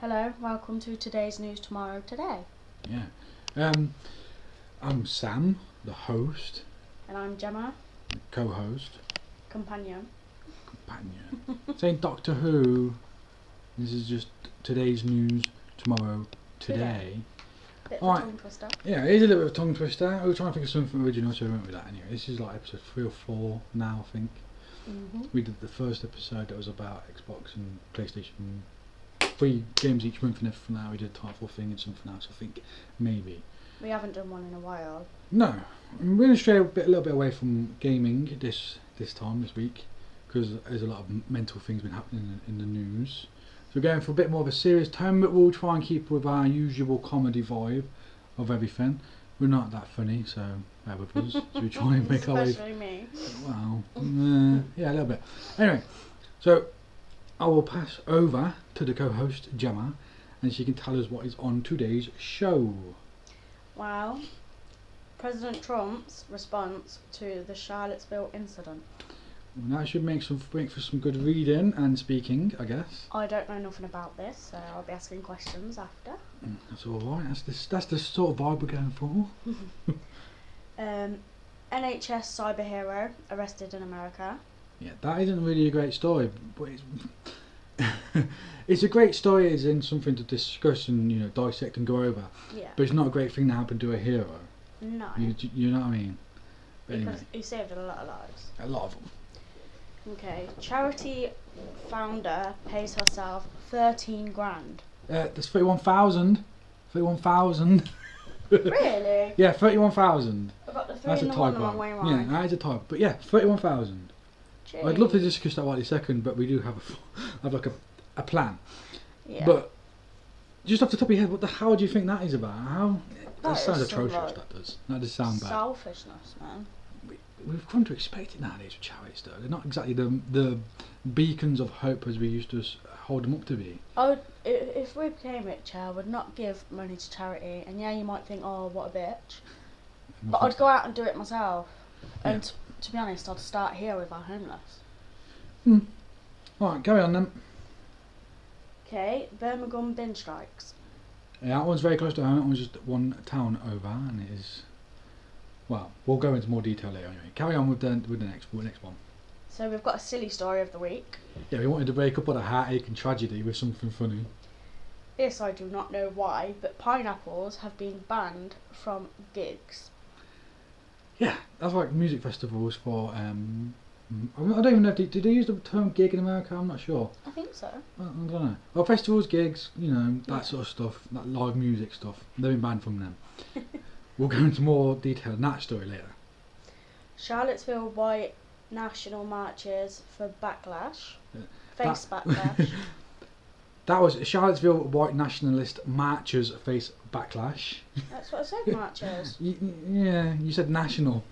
Hello, welcome to today's News Tomorrow Today. Yeah. I'm Sam, the host. And I'm Gemma. Co-host. Companion. Saying Doctor Who. This is just today's News Tomorrow Today. Bit of a tongue twister. Yeah, it is a little bit of a tongue twister. We were trying to think of something original, so we went with that anyway. This is like episode 3 or 4 now, I think. Mm-hmm. We did the first episode that was about Xbox and PlayStation. 3 games each month, and for now we did a title thing and something else, I think, maybe. We haven't done one in a while. No, we're going to stray a little bit away from gaming this week, because there's a lot of mental things been happening in the news. So we're going for a bit more of a serious tone, but we'll try and keep with our usual comedy vibe of everything. We're not that funny, so bear with us. So we try and make our way. Especially me. Well, yeah, a little bit. Anyway, so I will pass over to the co-host, Gemma, and she can tell us what is on today's show. Well, President Trump's response to the Charlottesville incident. Well, that should make for some good reading and speaking, I guess. I don't know nothing about this, so I'll be asking questions after. That's all right. That's the sort of vibe we're going for. NHS cyber hero arrested in America. Yeah, that isn't really a great story, but it's, it's a great story as in something to discuss and, you know, dissect and go over. Yeah. But it's not a great thing to happen to a hero. No. You know what I mean? But because anyway. He saved a lot of lives. A lot of them. Okay, charity founder pays herself 13 grand. That's 31,000. 31,000. Really? Yeah, 31,000. I've got the 3 that's in the one the wrong way around. Yeah, that is a typo. But yeah, 31,000. Jeez. I'd love to discuss that in a second, but we do have like a plan. Yeah. But just off the top of your head, what the hell do you think that is about? How that sounds atrocious. Like that does. That does sound bad. Selfishness, man. We've come to expect it nowadays with charities, though. They're not exactly the beacons of hope as we used to hold them up to be. Oh, if we became rich, I would not give money to charity. And yeah, you might think, oh, what a bitch. But I'd go out and do it myself. Yeah. And to be honest, I'd start here with our homeless. Hmm. Alright, carry on then. Okay, Birmingham bin strikes. Yeah, that one's very close to home. That one's just one town over, and it is. Well, we'll go into more detail later anyway. Carry on with the next one. So we've got a silly story of the week. Yeah, we wanted to break up on a heartache and tragedy with something funny. This I do not know why, but pineapples have been banned from gigs. Yeah, that's like music festivals for, I don't even know, did they use the term gig in America? I'm not sure. I think so. I don't know. Well, festivals, gigs, you know, that sort of stuff, that live music stuff, they've been banned from them. We'll go into more detail on that story later. Charlottesville white national marches for backlash, backlash. That was Charlottesville white nationalist marchers face backlash. That's what I said, marchers. Yeah, you said national,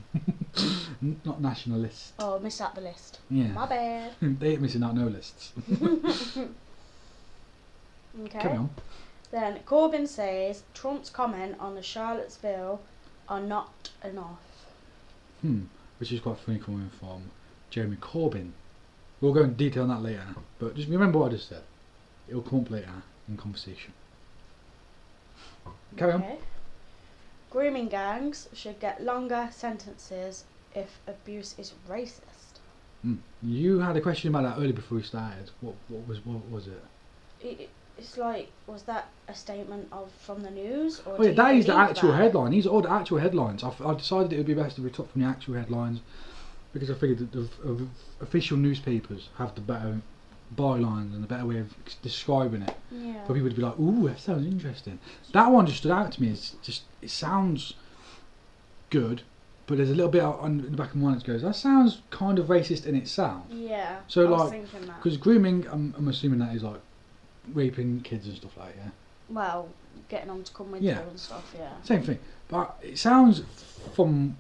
not nationalist. Oh, missed out the list. Yeah. My bad. They ain't missing out no lists. Okay. Come on. Then Corbyn says Trump's comment on the Charlottesville are not enough. Which is quite funny coming from Jeremy Corbyn. We'll go into detail on that later, but just remember what I just said. It'll come up later in conversation. Carry on. Grooming gangs should get longer sentences if abuse is racist. You had a question about that earlier before we started. What was it? It's like, was that a statement from the news? Or that is the actual headline. These are all the actual headlines. I decided it would be best if we took from the actual headlines because I figured that the official newspapers have the better bylines and a better way of describing it. Yeah. For people to be like, ooh, that sounds interesting. That one just stood out to me. It sounds good, but there's a little bit on in the back of my mind that goes, that sounds kind of racist in itself. Yeah. So I was thinking that. Because grooming, I'm assuming that is like raping kids and stuff like that, yeah? Well, getting on to come with you and stuff, yeah. Same thing. But it sounds from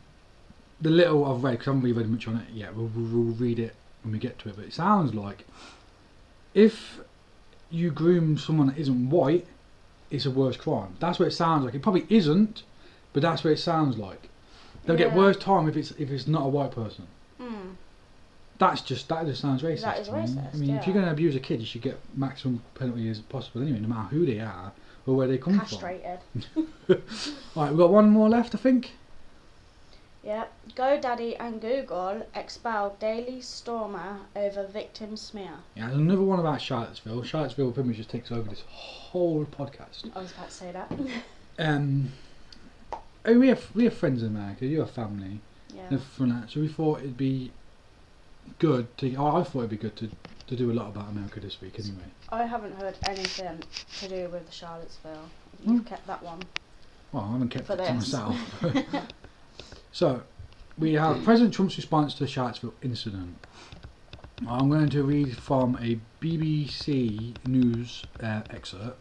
the little I've read, because I haven't really read much on it yet, we'll read it when we get to it, but it sounds like if you groom someone that isn't white, it's a worse crime. That's what it sounds like. It probably isn't, but that's what it sounds like. They'll get worse time if it's not a white person. That just sounds racist. That is racist. I mean, if you're going to abuse a kid, you should get maximum penalty as possible anyway, no matter who they are or where they come from. Castrated. All right, we've got one more left, I think. Yeah. GoDaddy and Google expelled Daily Stormer over victim smear. Yeah, there's another one about Charlottesville. Charlottesville pretty much just takes over this whole podcast. I was about to say that. I mean, we have friends in America. You have family. Yeah. From that, so we thought it'd be good to. I thought it'd be good to do a lot about America this week. Anyway. I haven't heard anything to do with Charlottesville. You've kept that one. Well, I haven't kept it to myself. So, we have President Trump's response to the Charlottesville incident. I'm going to read from a BBC News excerpt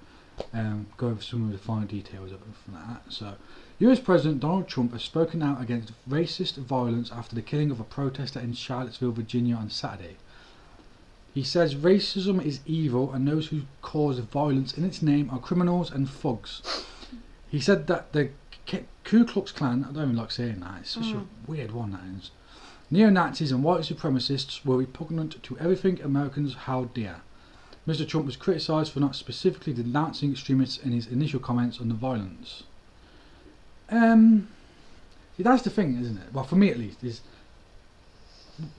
and go over some of the finer details of that. So, US President Donald Trump has spoken out against racist violence after the killing of a protester in Charlottesville, Virginia on Saturday. He says racism is evil and those who cause violence in its name are criminals and thugs. He said that the Ku Klux Klan, I don't even like saying that, it's such a weird one that is. Neo-Nazis and white supremacists were repugnant to everything Americans held dear. Mr. Trump was criticised for not specifically denouncing extremists in his initial comments on the violence. See, that's the thing, isn't it? Well, for me at least, is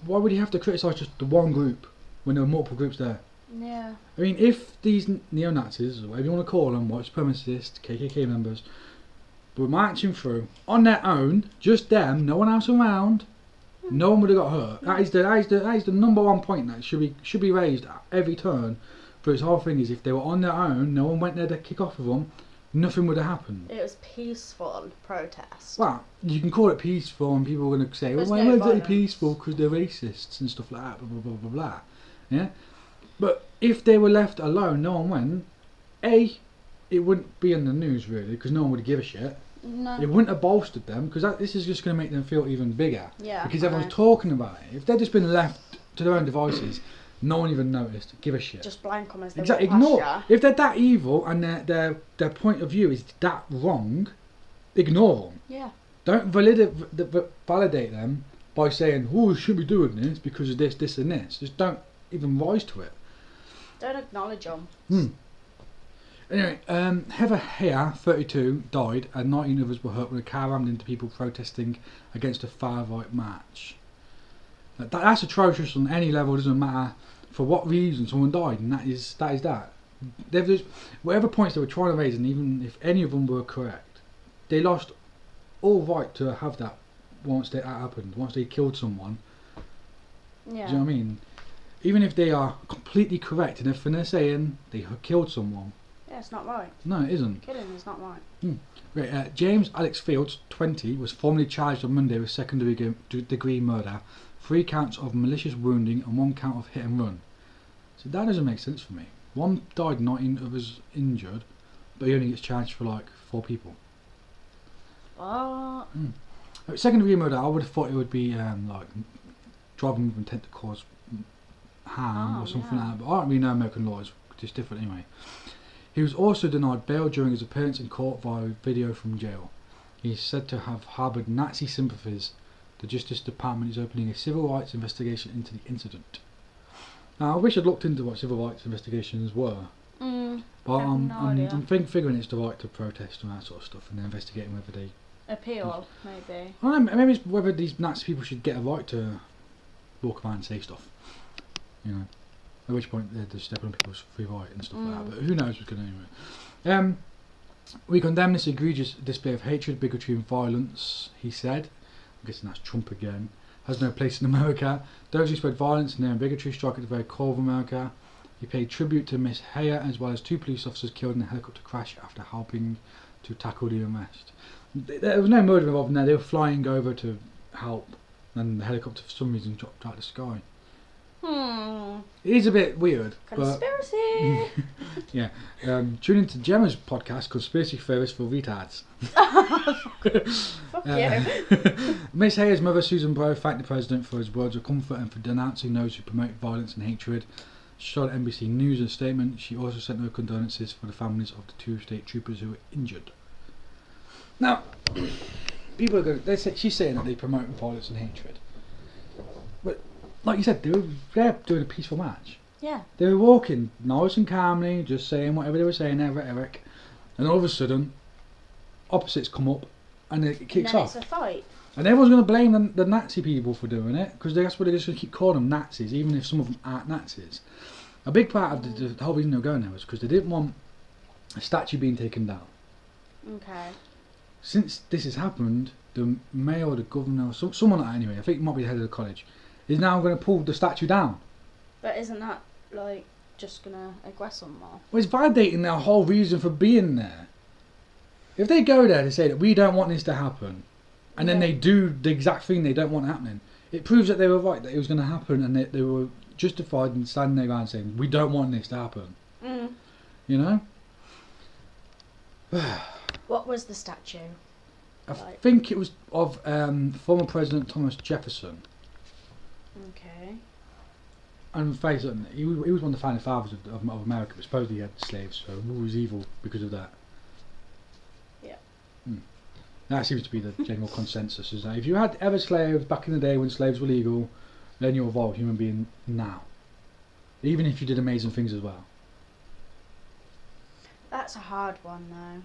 why would he have to criticise just the one group when there are multiple groups there? Yeah. I mean, if these neo-Nazis, or whatever you want to call them, white supremacists, KKK members, were marching through on their own, just them, no one else around, no one would have got hurt. That is the number one point that should be raised at every turn. For this whole thing is, if they were on their own, no one went there to kick off of them, nothing would have happened. It was peaceful protest. Well, you can call it peaceful, and people are going to say, well, why are they peaceful? Because they're racists and stuff like that, blah, blah, blah, blah, blah. Yeah? But if they were left alone, no one went, it wouldn't be in the news, really, because no one would give a shit. No. It wouldn't have bolstered them, because this is just going to make them feel even bigger. Yeah. Because everyone's talking about it. If they'd just been left to their own devices, no one even noticed. Give a shit. Just blind comments. Exactly. Ignore. If they're that evil and their point of view is that wrong, ignore them. Yeah. Don't validate them by saying, "Oh, we should be doing this because of this, this, and this." Just don't even rise to it. Don't acknowledge them. Anyway, Heather Heyer, 32, died and 19 others were hurt when a car rammed into people protesting against a far-right march. That's atrocious on any level. It doesn't matter for what reason someone died, and that is that. Whatever points they were trying to raise, and even if any of them were correct, they lost all right to have that once that happened, once they killed someone. Yeah. Do you know what I mean? Even if they are completely correct and everything they're saying, they killed someone. Yeah, it's not right. No, it isn't. Killing is not right. Right, James Alex Fields, 20, was formally charged on Monday with second-degree murder, 3 counts of malicious wounding and 1 count of hit and run. So that doesn't make sense for me. One died, 19 others injured, but he only gets charged for 4 people. What? Second-degree murder, I would have thought it would be driving with intent to cause harm or something like that. But I don't really know American law, it's just different anyway. He was also denied bail during his appearance in court via video from jail. He is said to have harboured Nazi sympathies. The Justice Department is opening a civil rights investigation into the incident. Now, I wish I'd looked into what civil rights investigations were. But I'm figuring it's the right to protest and that sort of stuff, and they're investigating whether they... Appeal, maybe. I don't know, maybe it's whether these Nazi people should get a right to walk around and say stuff. You know. At which point they're stepping on people's free right and stuff like that, but who knows what's going on anyway. We condemn this egregious display of hatred, bigotry and violence, he said. I'm guessing that's Trump again. Has no place in America. Those who spread violence and their bigotry strike at the very core of America. He paid tribute to Miss Heyer as well as 2 police officers killed in a helicopter crash after helping to tackle the arrest. There was no murder involved in there. They were flying over to help and the helicopter for some reason dropped out of the sky. It is a bit weird. Conspiracy! But, yeah. Tune into Gemma's podcast, Conspiracy Theorists for Retards. Fuck you. Miss Hayer's mother, Susan Bro, thanked the president for his words of comfort and for denouncing those who promote violence and hatred. She told NBC News in a statement. She also sent her condolences for the families of the 2 state troopers who were injured. Now, people are going to... She's saying that they promote violence and hatred. But like you said, they were doing a peaceful march. Yeah. They were walking nice and calmly, just saying whatever they were saying, their rhetoric, and all of a sudden, opposites come up, and it kicks off. It's a fight. And everyone's going to blame the Nazi people for doing it, because that's what they're just going to keep calling them Nazis, even if some of them aren't Nazis. A big part of the whole reason they were going there was because they didn't want a statue being taken down. Okay. Since this has happened, the mayor or the governor, someone like that anyway, I think it might be the head of the college, is now going to pull the statue down. But isn't that, like, just going to aggress them more? Well, it's validating their whole reason for being there. If they go there to say that we don't want this to happen, and then they do the exact thing they don't want happening, it proves that they were right, that it was going to happen, and that they were justified in standing there around saying, we don't want this to happen. Mm. You know? What was the statue? I think it was of former President Thomas Jefferson. Okay. And face it, he was one of the founding fathers of America, but supposedly he had slaves, so he was evil because of that. Yeah. Mm. That seems to be the general consensus, is that if you had ever slaves back in the day when slaves were legal, then you're a vile human being now. Even if you did amazing things as well. That's a hard one, though.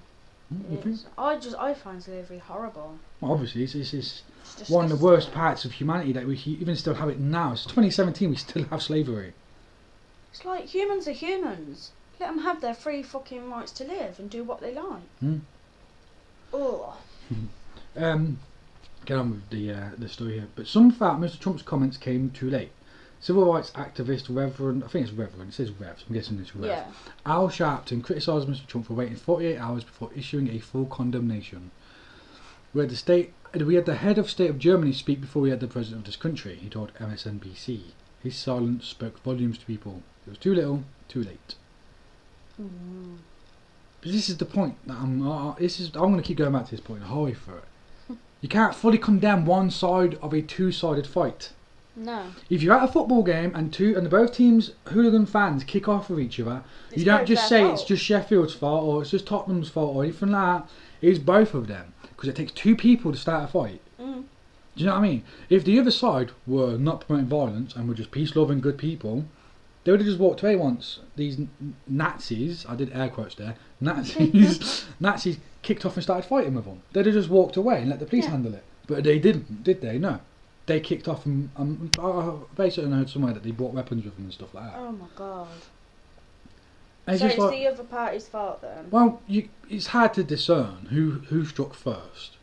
I find slavery horrible. Well, obviously, it's one of the worst parts of humanity that we even still have it now. It's 2017, we still have slavery. It's like, humans are humans. Let them have their free fucking rights to live and do what they like. Mm. Ugh. Get on with the story here. But some felt Mr. Trump's comments came too late. Civil rights activist Reverend, I think it's Reverend, it says Rev, so I'm guessing it's Rev. Yeah. Al Sharpton criticised Mr. Trump for waiting 48 hours before issuing a full condemnation. We had the head of state of Germany speak before we had the president of this country, he told MSNBC. His silence spoke volumes to people. It was too little, too late. Mm. But this is the point that I'm going to keep going back to this point, hurry for it. You can't fully condemn one side of a two-sided fight. No. If you're at a football game and both teams' hooligan fans kick off with each other, you don't just say it's just Sheffield's fault or it's just Tottenham's fault or anything like that. It's both of them, because it takes two people to start a fight. Mm. Do you know what I mean? If the other side were not promoting violence and were just peace-loving good people, they would have just walked away once. These Nazis, I did air quotes there, Nazis kicked off and started fighting with them. They'd have just walked away and let the police handle it. But they didn't, did they? No. They kicked off and basically I heard somewhere that they brought weapons with them and stuff like that. Oh my god. And so it's like, the other party's fault then? Well, it's hard to discern who struck first,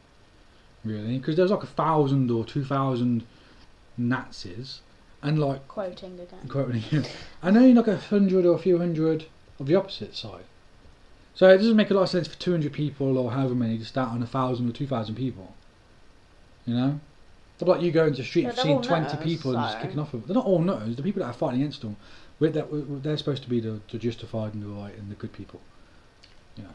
really, because there's like 1,000 or 2,000 Nazis and like... Quoting again. And only like 100 or a few hundred of the opposite side. So it doesn't make a lot of sense for 200 people or however many to start on 1,000 or 2,000 people. You know? Like you go into the street and seeing 20 people and just kicking off of them. They're not all nutters, the people that are fighting against them, they're supposed to be the justified and the right and the good people. You know.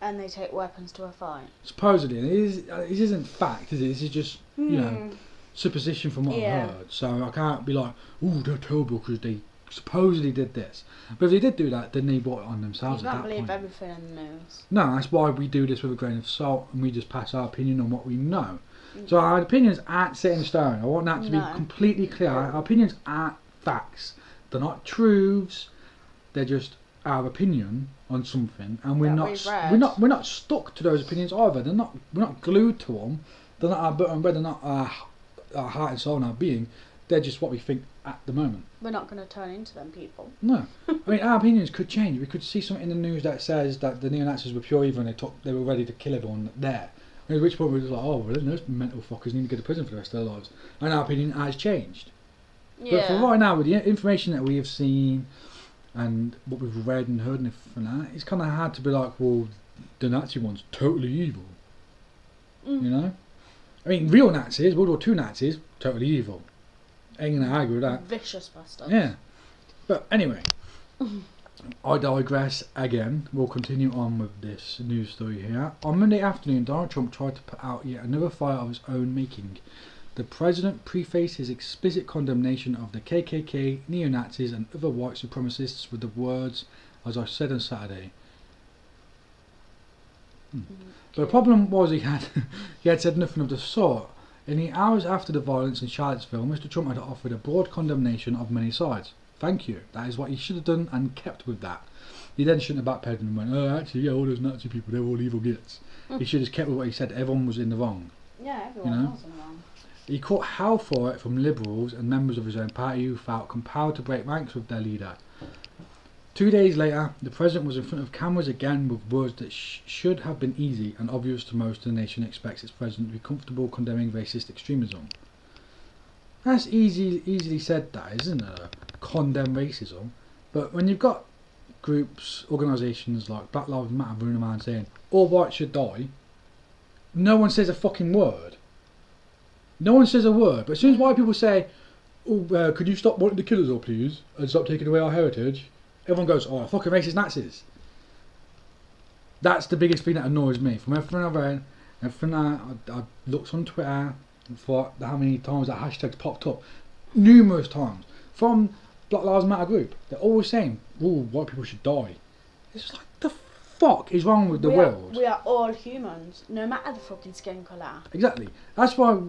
And they take weapons to a fight. Supposedly. And this isn't fact, is it? This is just, you know, supposition from what I've heard. So I can't be like, ooh, they're terrible because they supposedly did this. But if they did do that, then they brought it on themselves at that point. You can't believe everything in the news. No, that's why we do this with a grain of salt and we just pass our opinion on what we know. So our opinions aren't set in stone. I want that to be completely clear. Our opinions aren't facts. They're not truths. They're just our opinion on something, and we're not stuck to those opinions either. We're not glued to them. They're not our butter and bread. They're not our heart and soul and our being. They're just what we think at the moment. We're not going to turn into them people. No, I mean our opinions could change. We could see something in the news that says that the neo-Nazis were pure evil and they were ready to kill everyone there. At which point we were just like, oh, well, those mental fuckers need to go to prison for the rest of their lives. And our opinion has changed. Yeah. But for right now, with the information that we have seen and what we've read and heard and everything like that, it's kind of hard to be like, well, the Nazi one's totally evil. Mm. You know? I mean, real Nazis, World War II Nazis, totally evil. Ain't going to argue with that. Vicious bastards. Yeah. But anyway, I digress again. We'll continue on with this news story here. On Monday afternoon, Donald Trump tried to put out yet another fire of his own making. The president prefaced his explicit condemnation of the KKK, neo-Nazis and other white supremacists with the words, as I said on Saturday. But the problem was he had said nothing of the sort. In the hours after the violence in Charlottesville, Mr. Trump had offered a broad condemnation of many sides. Thank you. That is what he should have done and kept with that. He then shouldn't have backpedaled and went, oh, actually, yeah, all those Nazi people, they're all evil gits. He should have kept with what he said. Everyone was in the wrong. Yeah, everyone was in the wrong. He caught hell for it from liberals and members of his own party who felt compelled to break ranks with their leader. 2 days later, the president was in front of cameras again with words that should have been easy and obvious to most. The nation expects its president to be comfortable condemning racist extremism. That's easily said, that isn't it? Condemn racism. But when you've got groups, organisations like Black Lives Matter running around saying all whites should die, no one says a fucking word. No one says a word, but as soon as white people say, oh, could you stop wanting to kill us all, please, and stop taking away our heritage, everyone goes, oh, fucking racist Nazis. That's the biggest thing that annoys me. From everything I've read, everything I looked on Twitter, for how many times that hashtag's popped up, numerous times, from Black Lives Matter group, they're always saying, oh, white people should die. It's like, the fuck is wrong with the world? We are all humans, no matter the fucking skin colour. Exactly. That's why...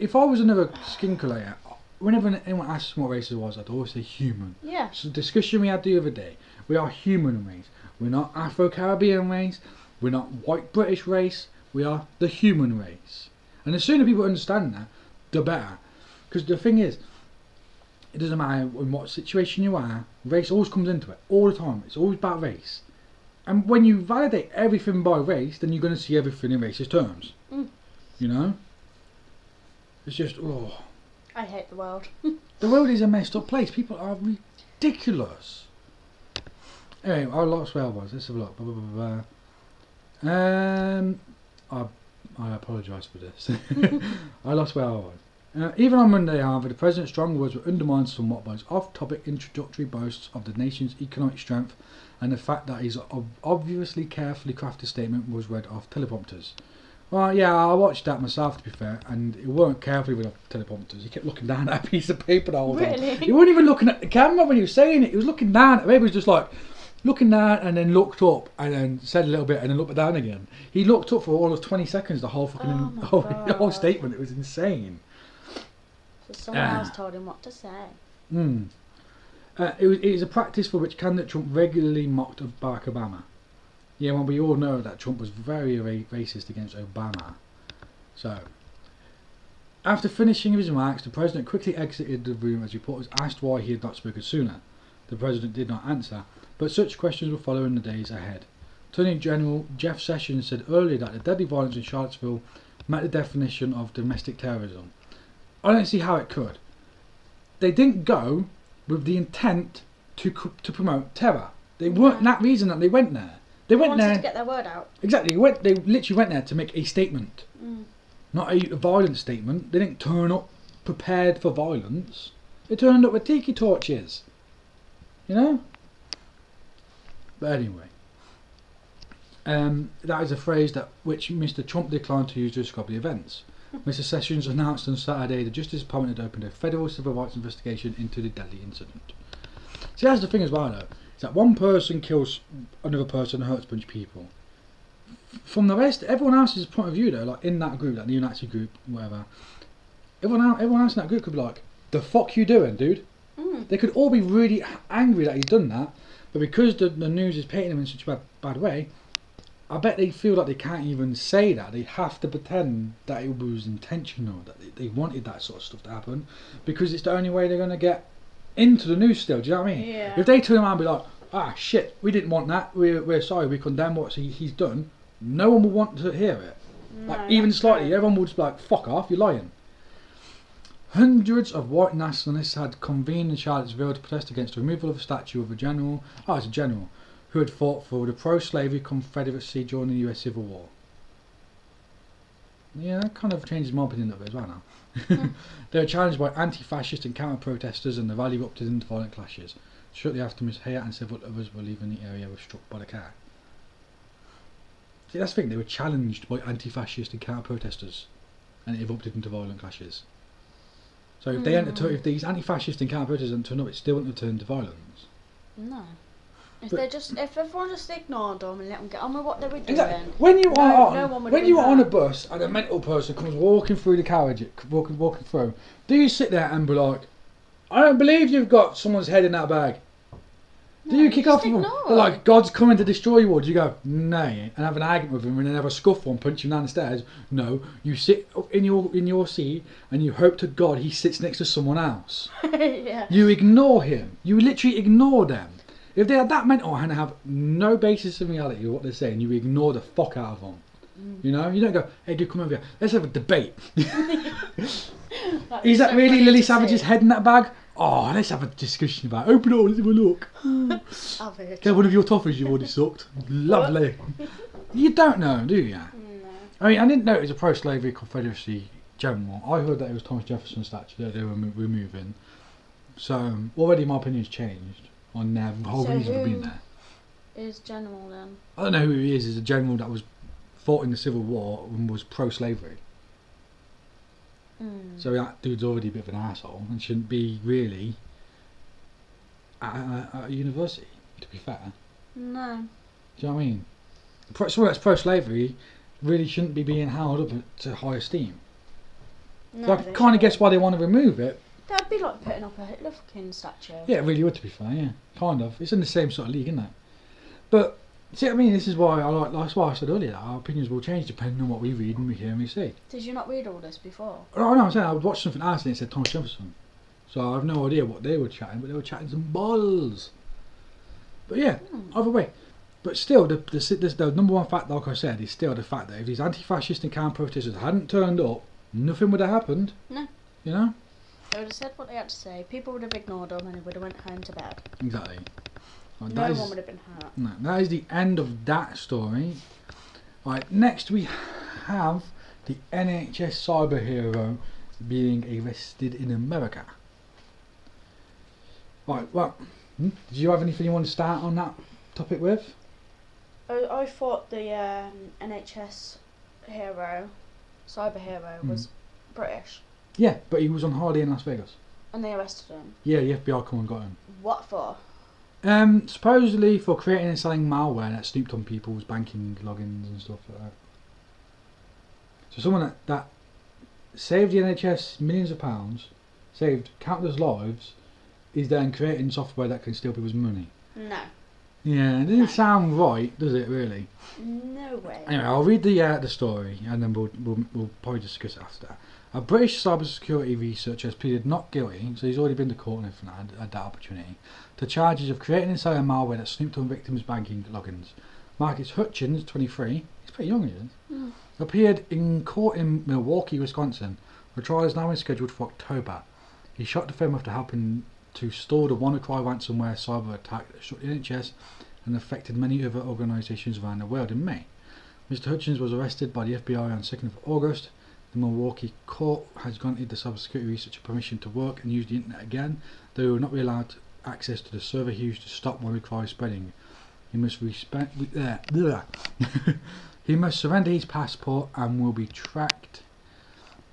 If I was another skin colour, whenever anyone asks what race it was, I'd always say human. Yeah. So the discussion we had the other day, we are human race. We're not Afro-Caribbean race. We're not white British race. We are the human race. And the sooner people understand that, the better. Because the thing is, it doesn't matter in what situation you are, race always comes into it, all the time. It's always about race. And when you validate everything by race, then you're going to see everything in racist terms. Mm. You know? It's just, oh. I hate the world. The world is a messed up place. People are ridiculous. Anyway, I lost where I was. Let's have a look. Blah, blah, blah, blah. I apologise for this. I lost where I was. Even on Monday, however, the president's strong words were undermined somewhat by his off-topic introductory boasts of the nation's economic strength and the fact that his obviously carefully crafted statement was read off teleprompters. Well, yeah, I watched that myself, to be fair, and he weren't careful with the teleprompters. He kept looking down at a piece of paper the whole time. Really? He wasn't even looking at the camera when he was saying it. He was looking down. Maybe he was just like looking down and then looked up and then said a little bit and then looked down again. He looked up for all of 20 seconds, the whole fucking whole statement. It was insane. So someone else told him what to say. Hmm. It is a practice for which candidate Trump regularly mocked of Barack Obama. Yeah, well, we all know that Trump was very racist against Obama. So, after finishing his remarks, the president quickly exited the room as reporters asked why he had not spoken sooner. The president did not answer, but such questions will follow in the days ahead. Attorney General Jeff Sessions said earlier that the deadly violence in Charlottesville met the definition of domestic terrorism. I don't see how it could. They didn't go with the intent to promote terror. They weren't that reason that they went there. They wanted to get their word out. Exactly. They literally went there to make a statement. Mm. Not a violent statement. They didn't turn up prepared for violence. They turned up with tiki torches. You know? But anyway. That is a phrase which Mr. Trump declined to use to describe the events. Mr. Sessions announced on Saturday the Justice Department had opened a federal civil rights investigation into the deadly incident. See, that's the thing as well, though. It's that one person kills another person and hurts a bunch of people. From the rest, everyone else's point of view though, like in that group, like the Nazi group, whatever, everyone else in that group could be like, the fuck you doing, dude? Mm. They could all be really angry that he's done that, but because the news is painting him in such a bad way, I bet they feel like they can't even say that. They have to pretend that it was intentional, that they wanted that sort of stuff to happen, because it's the only way they're going to get into the news still, do you know what I mean? Yeah. If they turn around and be like, ah shit, we didn't want that, we're sorry, we condemn what he's done, no one will want to hear it. No, like, even slightly, everyone will just be like, fuck off, you're lying. Hundreds of white nationalists had convened in Charlottesville to protest against the removal of a statue of a general, who had fought for the pro-slavery Confederacy during the US Civil War. Yeah, that kind of changes my opinion a bit as well now. They were challenged by anti-fascist and counter-protesters and the rally erupted into violent clashes. Shortly after, Ms. Heyer and several others were leaving the area were struck by the car. See, that's the thing, they were challenged by anti-fascist and counter-protesters and it erupted into violent clashes. So if these anti-fascist and counter-protesters didn't turn up, it still wouldn't have turned to violence. No. If everyone just ignored them and let them get on with what they were doing, exactly. When you are on a bus and a mental person comes walking through the carriage, walking through, do you sit there and be like, "I don't believe you've got someone's head in that bag"? Do you kick off with them? They're like, "God's coming to destroy you all." Do you go, "Nay," and have an argument with him and then have a scuffle and punch him down the stairs? No, you sit in your seat and you hope to God he sits next to someone else. Yeah. You ignore him. You literally ignore them. If they are that mental and have no basis in reality of what they're saying, you ignore the fuck out of them. Mm. You know, you don't go, "Hey, dude, come over here. Let's have a debate." Is that really Lily Savage's head in that bag? Oh, let's have a discussion about it. Open it all, let's have a look. Get one of your toffees you've already sucked. Lovely. You don't know, do you? No. I mean, I didn't know it was a pro-slavery Confederacy general. I heard that it was Thomas Jefferson's statue that they were removing. So, already my opinion's changed on their whole reason for being there. Is general then? I don't know who he is. He's a general that was fought in the Civil War and was pro-slavery. Mm. So that dude's already a bit of an asshole and shouldn't be really at a university, to be fair. No. Do you know what I mean? Someone that's pro-slavery really shouldn't be being held up to high esteem. No, so I can kind of guess why they want to remove it. That would be like putting up a Hitler fucking statue. Yeah, it really would, to be fair, yeah. Kind of. It's in the same sort of league, isn't it? But, see what I mean? This is why that's why I said earlier that our opinions will change depending on what we read and we hear and we see. Did you not read all this before? Oh no, I'm saying I would watch something else and it said Thomas Jefferson. So I have no idea what they were chatting, but they were chatting some balls. But yeah, either way. But still, the number one fact, like I said, is still the fact that if these anti-fascist and counter protesters hadn't turned up, nothing would have happened. No. You know? They would have said what they had to say, people would have ignored them and they would have went home to bed. Exactly. Right, no one would have been hurt. No, that is the end of that story. Right, next we have the NHS cyber hero being arrested in America. Right, well, did you have anything you want to start on that topic with? I thought the NHS hero, cyber hero, was British. Yeah, but he was on holiday in Las Vegas. And they arrested him? Yeah, the FBI come and got him. What for? Supposedly for creating and selling malware that snooped on people's banking logins and stuff like that. So someone that saved the NHS millions of pounds, saved countless lives, is then creating software that can steal people's money. No. Yeah, it doesn't sound right, does it really? No way. Anyway, I'll read the story and then we'll probably discuss it after that. A British cybersecurity researcher has pleaded not guilty, so he's already been to court and had that opportunity, to charges of creating and selling malware that snooped on victims' banking logins. Marcus Hutchins, 23, he's pretty young, isn't he? Mm. Appeared in court in Milwaukee, Wisconsin. The trial is now scheduled for October. He shot the film after helping to store the WannaCry ransomware cyber attack that struck the NHS and affected many other organisations around the world in May. Mr. Hutchins was arrested by the FBI on 2nd of August. The Milwaukee court has granted the cybersecurity researcher permission to work and use the internet again, though he will not be allowed access to the server he used to stop WannaCry spreading. He must surrender his passport and will be tracked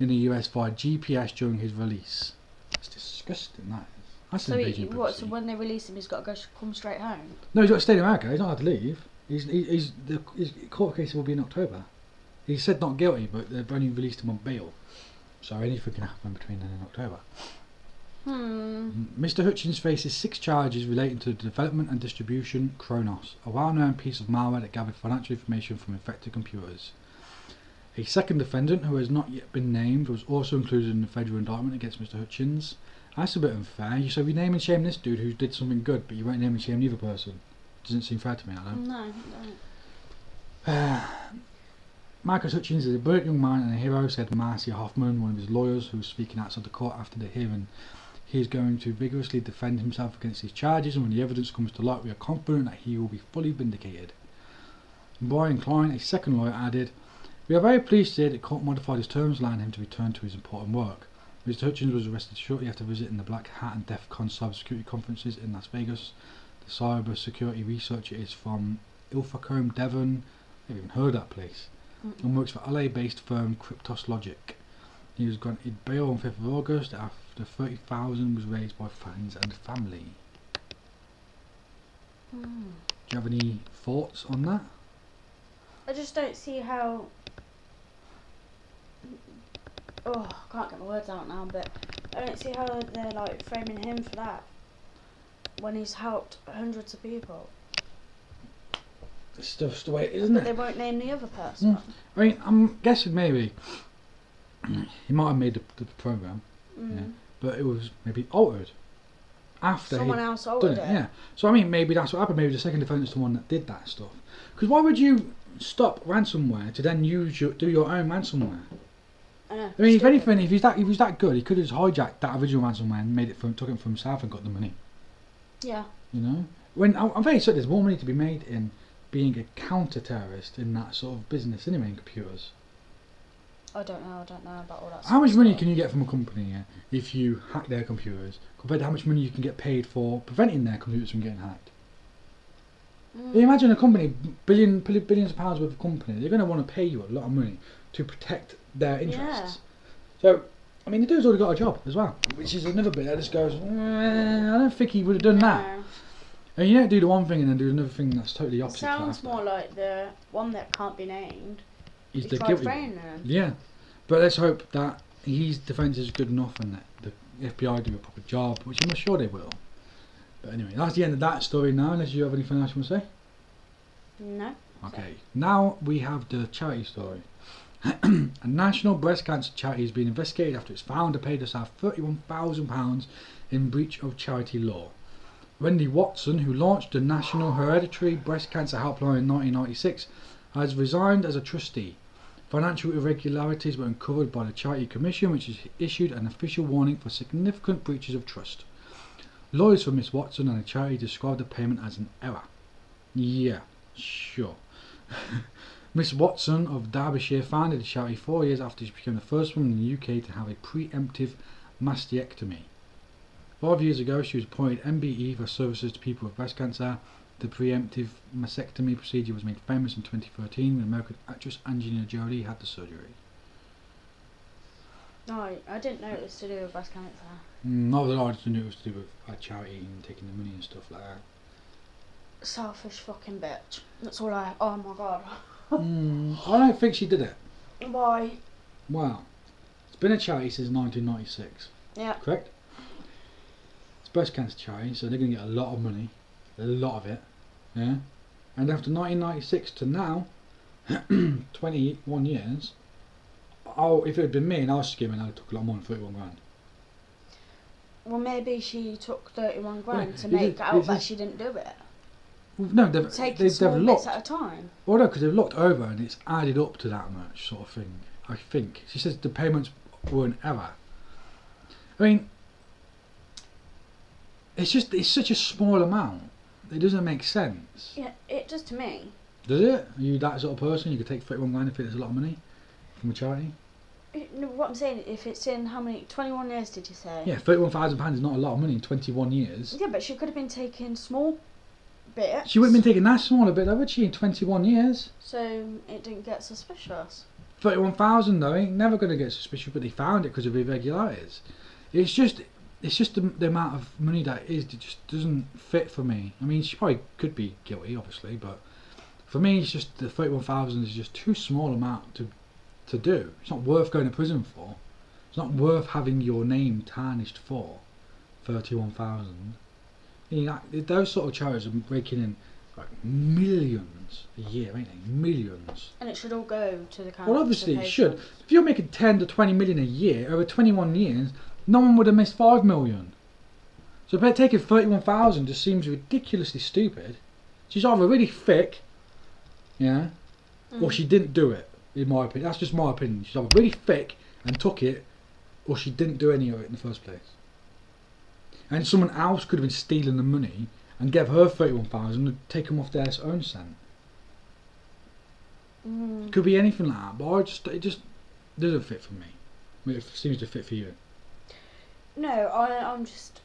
in the US via GPS during his release. That's disgusting, that is. So when they release him, he's got to come straight home? No, he's got to stay in America. He's not allowed to leave. His court case will be in October. He said not guilty, but they've only released him on bail. So anything can happen between then and October. Mr. Hutchins faces 6 charges relating to the development and distribution of Kronos, a well-known piece of malware that gathered financial information from infected computers. A second defendant, who has not yet been named, was also included in the federal indictment against Mr. Hutchins. That's a bit unfair. So we name and shame this dude who did something good, but you won't name and shame the other person. Doesn't seem fair to me, I don't. No, I don't. Marcus Hutchins is a brilliant young man and a hero, said Marcia Hoffman, one of his lawyers, who was speaking outside the court after the hearing. He is going to vigorously defend himself against these charges, and when the evidence comes to light, we are confident that he will be fully vindicated. Brian Klein, a second lawyer, added, "We are very pleased to hear that court modified his terms, allowing him to return to his important work." Mr. Hutchins was arrested shortly after visiting the Black Hat and DEFCON cybersecurity conferences in Las Vegas. The cybersecurity researcher is from Ilfracombe, Devon. I haven't even heard of that place. And works for LA-based firm Cryptos Logic. He was granted bail on 5th of August after $30,000 was raised by friends and family. Do you have any thoughts on that? I just don't see how... Oh, I can't get my words out now, but I don't see how they're like framing him for that when he's helped hundreds of people. It's just the way it is, isn't it? But they won't name the other person. I mean, I'm guessing maybe he might have made the programme, yeah, but it was maybe altered. After someone else altered it. Yeah. So I mean, maybe that's what happened. Maybe the second defence is the one that did that stuff. Because why would you stop ransomware to then use your, do your own ransomware? I mean, if anything, if he's that good, he could have hijacked that original ransomware and made it from, took it from himself and got the money. Yeah. You know, when I'm very certain there's more money to be made in being a counter-terrorist in that sort of business anyway, in computers. I don't know about all that stuff. How much money can you get from a company if you hack their computers compared to how much money you can get paid for preventing their computers from getting hacked? Imagine a company, billions of pounds worth of company, they're going to want to pay you a lot of money to protect their interests. Yeah. So, I mean, the dude's already got a job as well, which is another bit that just goes, I don't think he would have done that. And you don't do the one thing and then do another thing that's totally opposite. It sounds more like the one that can't be named. He's the guilty one. Yeah, but let's hope that his defence is good enough and that the FBI do a proper job, which I'm not sure they will. But anyway, that's the end of that story now, unless you have anything else you want to say? No. Okay, now we have the charity story. A national breast cancer charity has been investigated after its founder paid herself £31,000 in breach of charity law. Wendy Watson, who launched the National Hereditary Breast Cancer Helpline in 1996, has resigned as a trustee. Financial irregularities were uncovered by the Charity Commission, which has issued an official warning for significant breaches of trust. Lawyers for Miss Watson and the charity described the payment as an error. Yeah, sure. Miss Watson of Derbyshire founded the charity 4 years after she became the first woman in the UK to have a preemptive mastectomy. 5 years ago, she was appointed MBE for services to people with breast cancer. The preemptive mastectomy procedure was made famous in 2013 when American actress Angelina Jolie had the surgery. No, I didn't know it was to do with breast cancer. Not that I just knew it was to do with a charity and taking the money and stuff like that. Selfish fucking bitch. That's all I... Oh my god. I don't think she did it. Why? Well, it's been a charity since 1996. Yeah. Correct? It's breast cancer charity, so they're going to get a lot of money. A lot of it. Yeah. And after 1996 to now, 21 years, if it had been me and I was skimming, I'd have took a lot more than 31 grand. Well, maybe she took 31 grand to make out that she didn't do it. Well, no, they've small bits at a time. Well, no, because they've looked over and it's added up to that much sort of thing, I think. She says the payments were an error. I mean, it's such a small amount. It doesn't make sense. Yeah, it does to me. Does it? Are you that sort of person? You could take 31 grand if it's a lot of money from a charity? No, what I'm saying, if it's in how many, 21 years did you say? Yeah, £31,000 is not a lot of money in 21 years. Yeah, but she could have been taking small bits. She wouldn't have been taking that small a bit though, would she, in 21 years? So it didn't get suspicious. 31,000 though, ain't never going to get suspicious, but they found it because of irregularities. It's just the amount of money that it is, it just doesn't fit for me. I mean, she probably could be guilty, obviously, but for me, it's just the 31,000 is just too small amount to do. It's not worth going to prison for. It's not worth having your name tarnished for 31,000. Those sort of charities are breaking in like millions a year, ain't they? Millions. And it should all go to the council. Well, obviously it should. If you're making 10 to 20 million a year over 21 years, no one would have missed 5 million. So taking 31,000 just seems ridiculously stupid. She's either really thick, yeah, or she didn't do it, in my opinion. That's just my opinion. She's either really thick and took it, or she didn't do any of it in the first place. And someone else could have been stealing the money and gave her 31,000 and take them off their own scent. Could be anything like that, but it just doesn't fit for me. I mean, it seems to fit for you. No, I'm just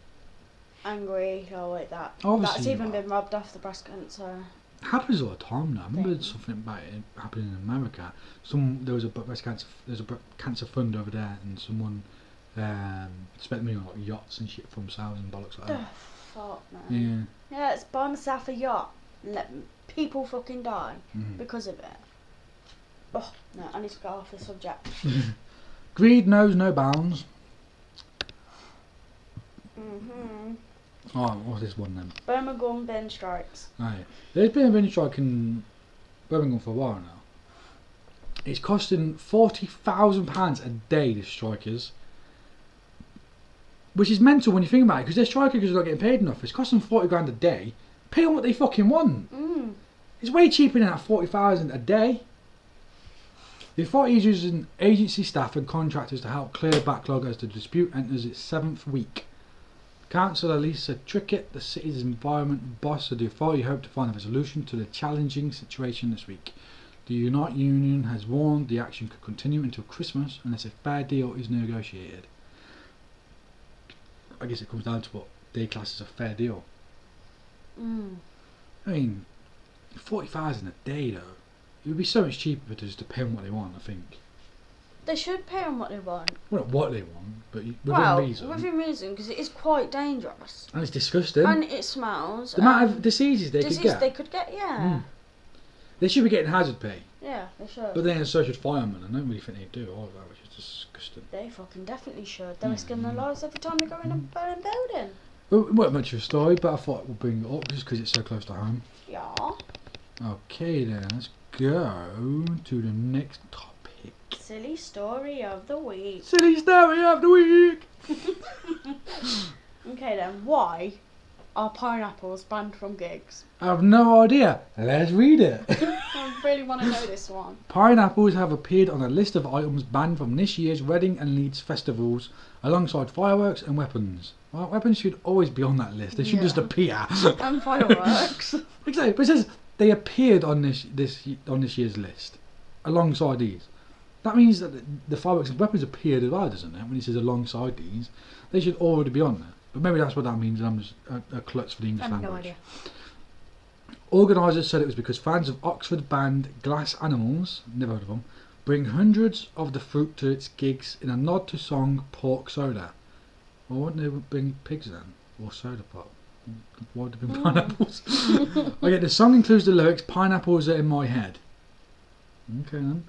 angry like that. Obviously that's even been rubbed off the breast cancer. It happens all the time now. I remember something about it happening in America. There was a breast cancer. There's a cancer fund over there, and someone spent money on like yachts and shit for themselves and bollocks like that. fuck, man. Yeah. Yeah, let's buy myself a yacht and let people fucking die because of it. Oh, no, I need to get off this subject. Greed knows no bounds. Mm-hmm. Oh, what's this one then? Birmingham bin strikes. Right. There's been a bin strike in Birmingham for a while now. It's costing £40,000 a day, the strikers. Which is mental when you think about it, because they're striking because they're not getting paid enough. It's costing £40,000 a day. Pay them what they fucking want. Mm. It's way cheaper than that £40,000 a day. The authority is using agency staff and contractors to help clear the backlog as the dispute enters its 7th week. Councillor Lisa Trickett, the city's environment boss of the authority, hoped to find a solution to the challenging situation this week. The Unite Union has warned the action could continue until Christmas unless a fair deal is negotiated. I guess it comes down to what they class as a fair deal. Mm. I mean, £40,000 a day though. It would be so much cheaper just to pay them what they want, I think. They should pay them what they want. Well, not what they want, but within reason. Well, within reason, because it is quite dangerous. And it's disgusting. And it smells. The amount of diseases they could get. Yeah. Mm. They should be getting hazard pay. Yeah, they should. But then so should firemen. I don't really think they do all of that, which is disgusting. They fucking definitely should. They're risking their lives every time they go in a burning building. Well, it wasn't much of a story, but I thought we'll bring it up just because it's so close to home. Yeah. Okay then, let's go to the next topic. Silly story of the week. Okay then, why are pineapples banned from gigs? I have no idea. Let's read it. I really want to know this one. Pineapples have appeared on a list of items banned from this year's Reading and Leeds festivals, alongside fireworks and weapons. Well, weapons should always be on that list. They should just appear. And fireworks. Exactly. But it says they appeared on this year's list, alongside these. That means that the fireworks and weapons appeared as well, doesn't it? When it says alongside these, they should already be on there. But maybe that's what that means, and I'm just a klutz for the English language. I have no idea. Organisers said it was because fans of Oxford band Glass Animals, never heard of them, bring hundreds of the fruit to its gigs in a nod to song Pork Soda. Well, wouldn't they bring pigs then? Or soda pop? Why would they bring pineapples? Okay, the song includes the lyrics, pineapples are in my head. Okay then.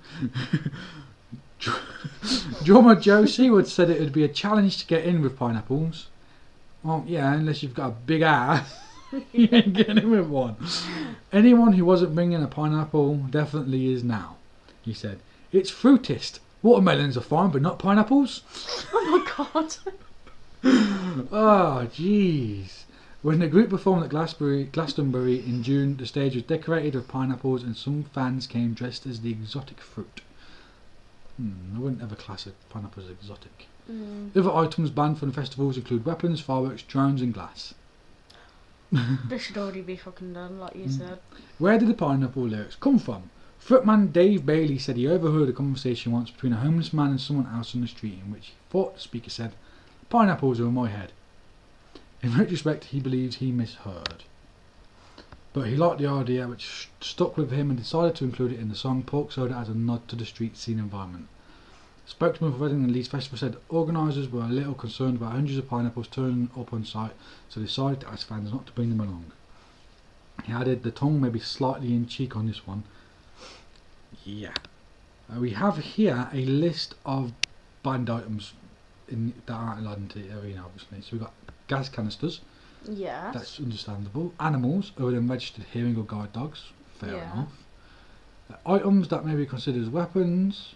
Drummer Joe Seward said it would be a challenge to get in with pineapples. Well, yeah, unless you've got a big ass, you ain't getting in with one. Anyone who wasn't bringing a pineapple definitely is now, he said. It's fruitist. Watermelons are fine, but not pineapples. Oh my god. Oh, jeez. When the group performed at Glastonbury in June, the stage was decorated with pineapples and some fans came dressed as the exotic fruit. I wouldn't ever class a pineapple as exotic. Other items banned from the festivals include weapons, fireworks, drones and glass. This should already be fucking done, like you said. Where did the pineapple lyrics come from? Footman Dave Bailey said he overheard a conversation once between a homeless man and someone else on the street in which he thought the speaker said, pineapples are in my head. In retrospect, he believes he misheard. But he liked the idea, which stuck with him and decided to include it in the song Pork Soda as a nod to the street scene environment. Spokesman for Reading and Leeds Festival said organisers were a little concerned about hundreds of pineapples turning up on site, so they decided to ask fans not to bring them along. He added, the tongue may be slightly in cheek on this one. Yeah. We have here a list of banned items in that aren't allowed into the arena, obviously. So we've got gas canisters. Yeah. That's understandable. Animals other than registered hearing or guide dogs. Fair enough. Items that may be considered as weapons.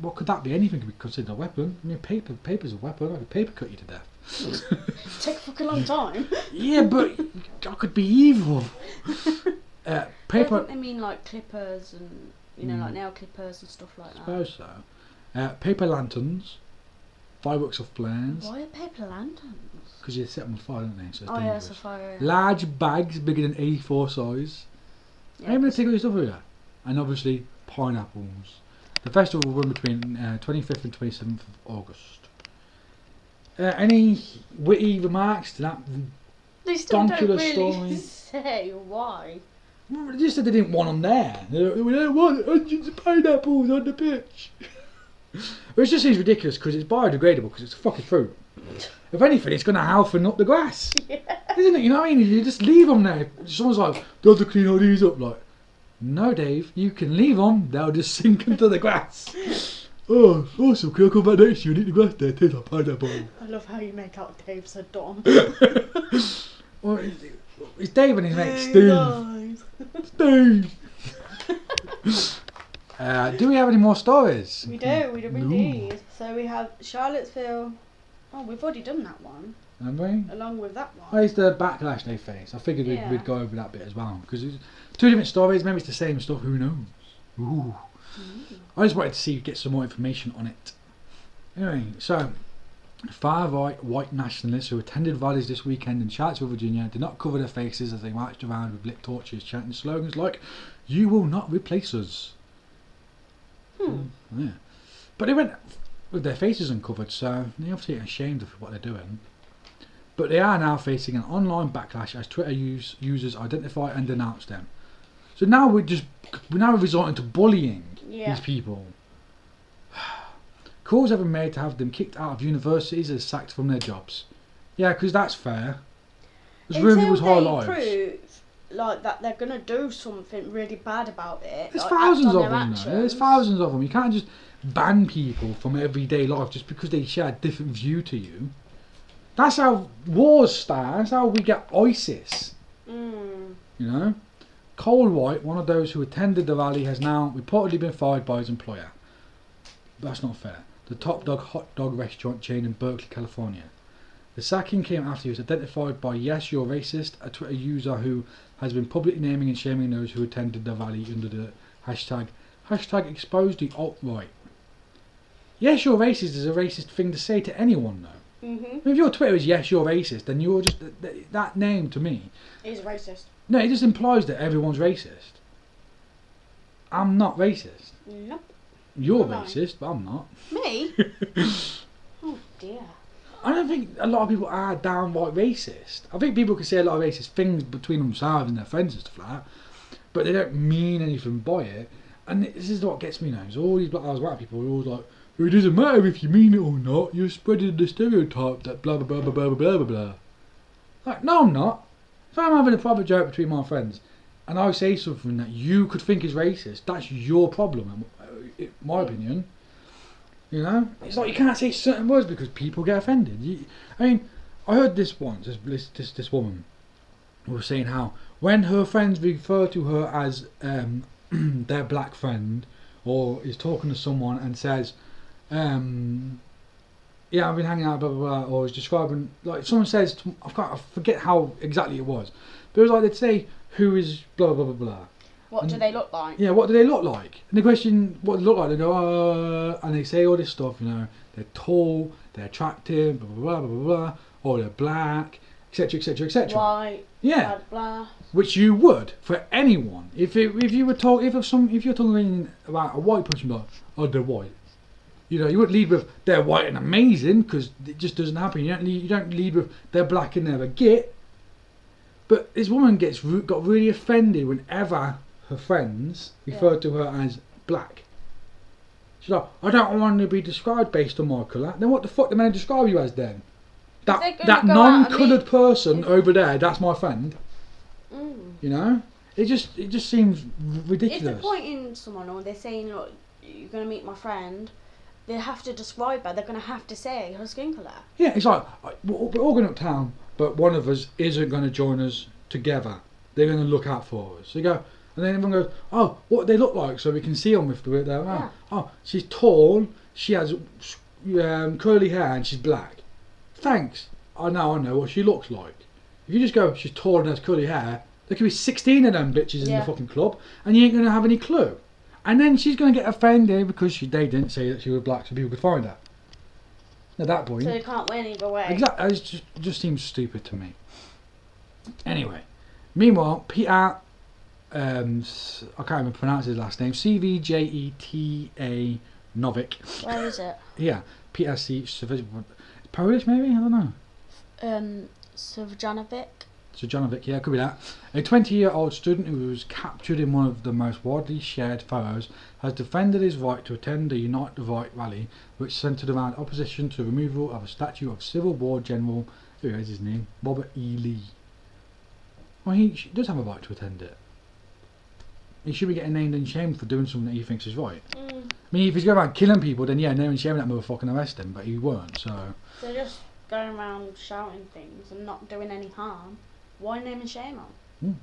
What could that be? Anything could be considered a weapon. I mean, paper's a weapon. I could paper cut you to death. Take a fucking long time. Yeah, but I could be evil. Paper. I think they mean like clippers and like nail clippers and stuff like that. I suppose so. Paper lanterns, fireworks or flares. Why are paper lanterns? Because you set them on fire, don't they? So it's dangerous. Yeah, it's a fire. Yeah. Large bags bigger than A4 size. Yep. I'm gonna take all this stuff over. And obviously pineapples. The festival will run between 25th and 27th of August. Any witty remarks to that donkulous really story? They still don't say why. Well, they just said they didn't want them there. We don't want hundreds of pineapples on the pitch. Which just seems ridiculous because it's biodegradable because it's a fucking fruit. If anything, it's going to healthen up the grass. Yeah. Isn't it? You know what I mean? You just leave them there. Someone's like, "Does the clean all these up?" Like, no, Dave, you can leave them. They'll just sink into the grass. Oh, awesome, can I come back next year and eat the grass there? It tastes like pineapple. I love how you make out Dave's so dumb. Well, it's Dave and his mate Steve. Steve! Do we have any more stories? We do indeed. So we have Charlottesville. Oh, we've already done that one. Have we? Along with that one. Oh, it's the backlash they faced. I figured we'd go over that bit as well. Because it's two different stories, maybe it's the same stuff, who knows? Ooh. I just wanted to get some more information on it. Anyway, so far-right white nationalists who attended rallies this weekend in Charlottesville, Virginia, did not cover their faces as they marched around with lit torches, chanting slogans like "You will not replace us." Yeah, but they went with their faces uncovered, so they obviously are ashamed of what they're doing. But they are now facing an online backlash as Twitter users identify and denounce them. So now we're resorting to bullying. Yeah. These people. Calls have been made to have them kicked out of universities and sacked from their jobs. Yeah, because that's fair. There's room people's whole lives. Prove that they're gonna do something really bad about it. There's thousands of them. There's thousands of them. You can't just ban people from everyday life just because they share a different view to you. That's how wars start. That's how we get ISIS. You know. Cole White, one of those who attended the rally, has now reportedly been fired by his employer. That's not fair. The Top Dog hot dog restaurant chain in Berkeley, California. The sacking came after he was identified by Yes You're Racist, a Twitter user who has been publicly naming and shaming those who attended the rally under the hashtag expose the alt-right. Yes You're Racist is a racist thing to say to anyone, though. Mm-hmm. If your Twitter is Yes You're Racist, then you're just... that name, to me... is racist. No, it just implies that everyone's racist. I'm not racist. Nope. You're racist, but I'm not. Me? Oh dear. I don't think a lot of people are downright racist. I think people can say a lot of racist things between themselves and their friends and stuff like that, but they don't mean anything by it. And this is what gets me now. Is all these Black Lives Matter people are always like, "It doesn't matter if you mean it or not, you're spreading the stereotype that blah blah blah blah blah blah blah blah." Like, no, I'm not. If I'm having a proper joke between my friends and I say something that you could think is racist, that's your problem, in my opinion. You know? It's like you can't say certain words because people get offended. I mean, I heard this once, this woman was saying how when her friends refer to her as their black friend, or is talking to someone and says, "Yeah, I've been hanging out, blah, blah, blah," or is describing, like, if someone says, I forget how exactly it was, but it was like they'd say, "Who is blah, blah, blah, blah?" What do they look like? Yeah, what do they look like? And the question, what do they look like? They go, and they say all this stuff, you know, they're tall, they're attractive, blah, blah, blah, blah, blah, or they're black, etc, etc, etc. White, yeah, blah. Which you would, for anyone. If you're talking about a white person, like, "Oh, they're white." You know, you wouldn't lead with "they're white and amazing" because it just doesn't happen. You don't lead with "they're black and they're a git." But this woman got really offended whenever her friends referred to her as black. She's like, "I don't want to be described based on my colour." Then what the fuck am I going to describe you as then? That non-coloured person over there, that's my friend. You know, it just seems ridiculous. If they're pointing someone or they're saying, "Look, you're going to meet my friend," they have to describe her. They're going to have to say her skin colour. Yeah, it's like, we're all going uptown, but one of us isn't going to join us together. They're going to look out for us. So you go, and then everyone goes, "Oh, what they look like," so we can see them if they're around. Yeah. "Oh, she's tall, she has curly hair and she's black." Thanks. I know what she looks like. If you just go, "She's tall and has curly hair," there could be 16 of them bitches in the fucking club, and you ain't going to have any clue. And then she's going to get offended because they didn't say that she was black so people could find her. At that point... so they can't win either way. Exactly. It just seems stupid to me. Anyway. Meanwhile, Peter... I can't even pronounce his last name. Cvjetanović. Where is it? Yeah. Peter Cvjetanović. Polish, maybe? I don't know. Cvjetanović. Cvjetanović, yeah, could be that. A 20-year-old student who was captured in one of the most widely shared photos has defended his right to attend a Unite the Right rally, which centred around opposition to removal of a statue of Civil War General, who is his name, Robert E. Lee. Well, he does have a right to attend it. He should be getting named and shamed for doing something that he thinks is right. Mm. I mean, if he's going around killing people, then yeah, name and shame that motherfucker and arrest him, but he weren't, so... So just going around shouting things and not doing any harm, why name and shame him? Mm.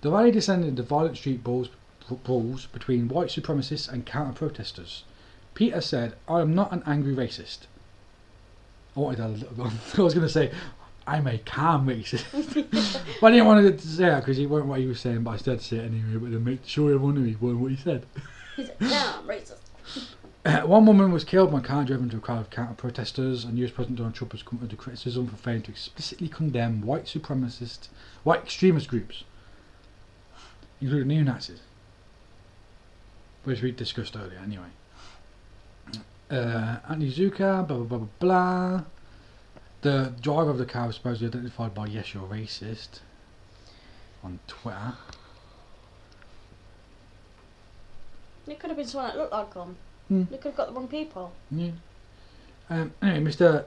The rally descended into violent street brawls between white supremacists and counter-protesters. Peter said, "I am not an angry racist." I wanted that a little bit. I was going to say... I'm a calm racist. But I didn't want to say that because it weren't what he was saying, but I still had to say it anyway, but to make sure everyone knew he weren't what he said. He's a calm racist. One woman was killed when a car drove into a crowd of counter-protesters, and US President Donald Trump has come under criticism for failing to explicitly condemn white supremacist, white extremist groups, including neo-Nazis, which we discussed earlier anyway. Anthony Zucker, blah, blah, blah, blah, blah. The driver of the car was supposedly identified by Yes You're Racist on Twitter. It could have been someone that looked like him. Mm. They could have got the wrong people. Yeah. Anyway, Mr.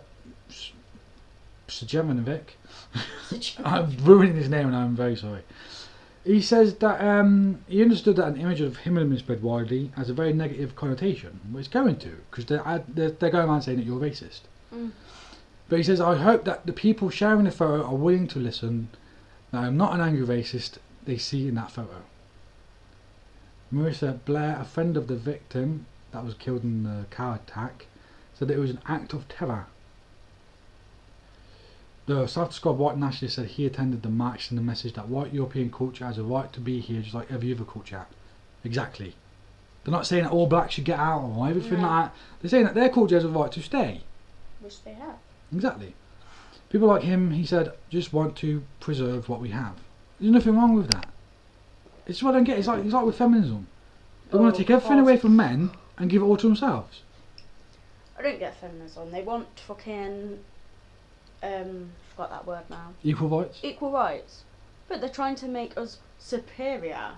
Cvjetanović. I'm ruining his name and I'm very sorry. He says that he understood that an image of him and him is spread widely has a very negative connotation, which it's going to, because they're going around saying that you're racist. Mm. But he says, I hope that the people sharing the photo are willing to listen, that I'm not an angry racist they see in that photo. Marissa Blair, a friend of the victim that was killed in the car attack, said that it was an act of terror. The self-described white nationalist said he attended the march and the message that white European culture has a right to be here just like every other culture. Exactly. They're not saying that all blacks should get out or everything like that. They're saying that their culture has a right to stay. Which they have. Exactly. People like him, he said, just want to preserve what we have. There's nothing wrong with that. It's what I don't get. It's like with feminism. They want to take everything away from men and give it all to themselves. I don't get feminism. They want fucking... forgot that word now. Equal rights? Equal rights. But they're trying to make us superior.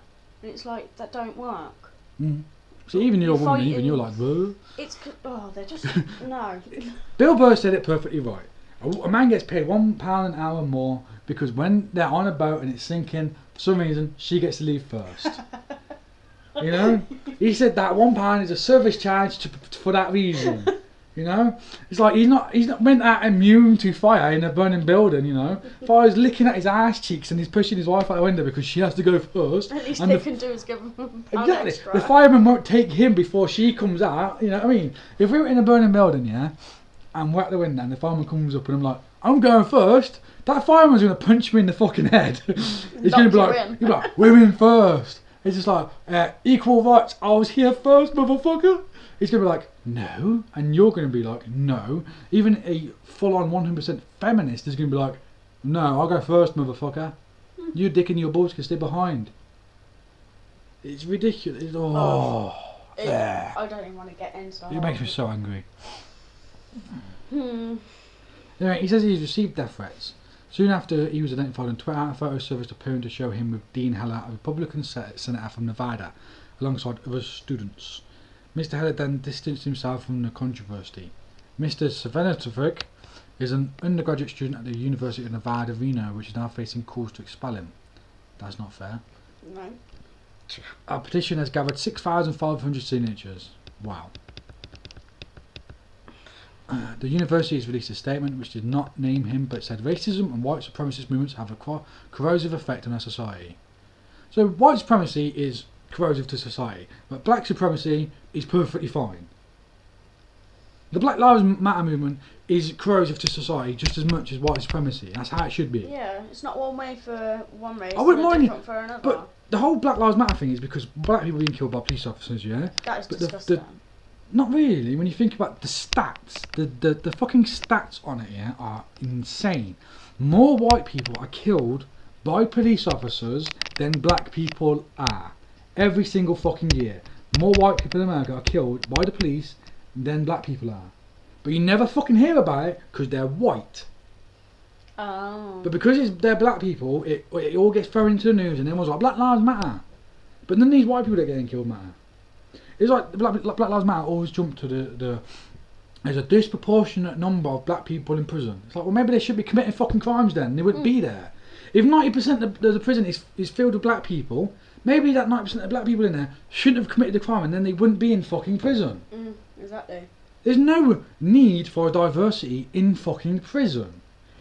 And it's like, that don't work. Mm-hmm. So even you're a woman, even you're like, whoa. It's, oh, they're just, no. Bill Burr said it perfectly right. A man gets paid £1 an hour more because when they're on a boat and it's sinking, for some reason, she gets to leave first. You know? He said that £1 is a service charge for that reason. You know? It's like, he's not meant that immune to fire in a burning building, you know? Fire's licking at his ass cheeks and he's pushing his wife out the window because she has to go first. At least they can do is give him exactly. Extra. The fireman won't take him before she comes out, you know what I mean? If we were in a burning building, yeah, and we're at the window and the fireman comes up and I'm like, I'm going first, that fireman's going to punch me in the fucking head. He's going to be like, we're in first. It's just like, equal rights, I was here first, motherfucker. He's going to be like, no, and you're going to be like, no. Even a full-on 100% feminist is going to be like, no, I'll go first, motherfucker. You dick and your balls can stay behind. It's ridiculous. I don't even want to get into that. It makes me so angry. Anyway, he says he's received death threats. Soon after, he was identified on Twitter. A photo service appearing to show him with Dean Heller, a Republican senator from Nevada, alongside other students. Mr. Heller then distanced himself from the controversy. Mr. Cvjetanović is an undergraduate student at the University of Nevada, Reno, which is now facing calls to expel him. That's not fair. No. Our petition has gathered 6,500 signatures. Wow. The university has released a statement which did not name him, but said racism and white supremacist movements have a corrosive effect on our society. So white supremacy is corrosive to society, but black supremacy is perfectly fine. The Black Lives Matter movement is corrosive to society just as much as white supremacy. That's how it should be. Yeah, it's not one way for one race, I wouldn't mind different for another. But the whole Black Lives Matter thing is because black people are being killed by police officers, yeah? That is but disgusting. Not really. When you think about the stats, the fucking stats on it, yeah, are insane. More white people are killed by police officers than black people are. Every single fucking year. More white people in America are killed by the police than black people are. But you never fucking hear about it because they're white. Oh. But because they're black people, it all gets thrown into the news, and everyone's like, Black Lives Matter. But none of these white people that are getting killed matter. It's like Black Lives Matter always jump to the there's a disproportionate number of black people in prison. It's like, well, maybe they should be committing fucking crimes then. They wouldn't be there. If 90% of the prison is filled with black people, maybe that 90% of black people in there shouldn't have committed a crime, and then they wouldn't be in fucking prison. Mm, exactly. There's no need for a diversity in fucking prison.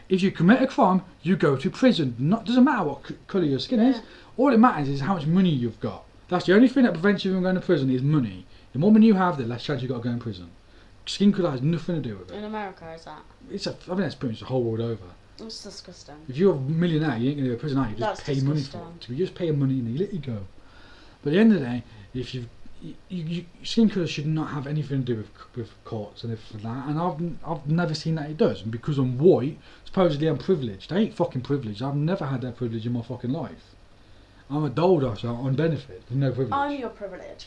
If you commit a crime, you go to prison. Doesn't matter what colour your skin is. All it matters is how much money you've got. That's the only thing that prevents you from going to prison is money. The more money you have, the less chance you've got to go in prison. Skin colour has nothing to do with it. In America, is that? I mean, that's pretty much the whole world over. It's disgusting. If you're a millionaire, you ain't going to go to prison, are you? Money for it. So you just pay money and they let you go. But at the end of the day, if you skin colour should not have anything to do with courts and everything like that. And I've never seen that it does. And because I'm white, supposedly I'm privileged. I ain't fucking privileged. I've never had that privilege in my fucking life. I'm a dolder, so I'm on benefit. There's no privilege. I'm your privilege.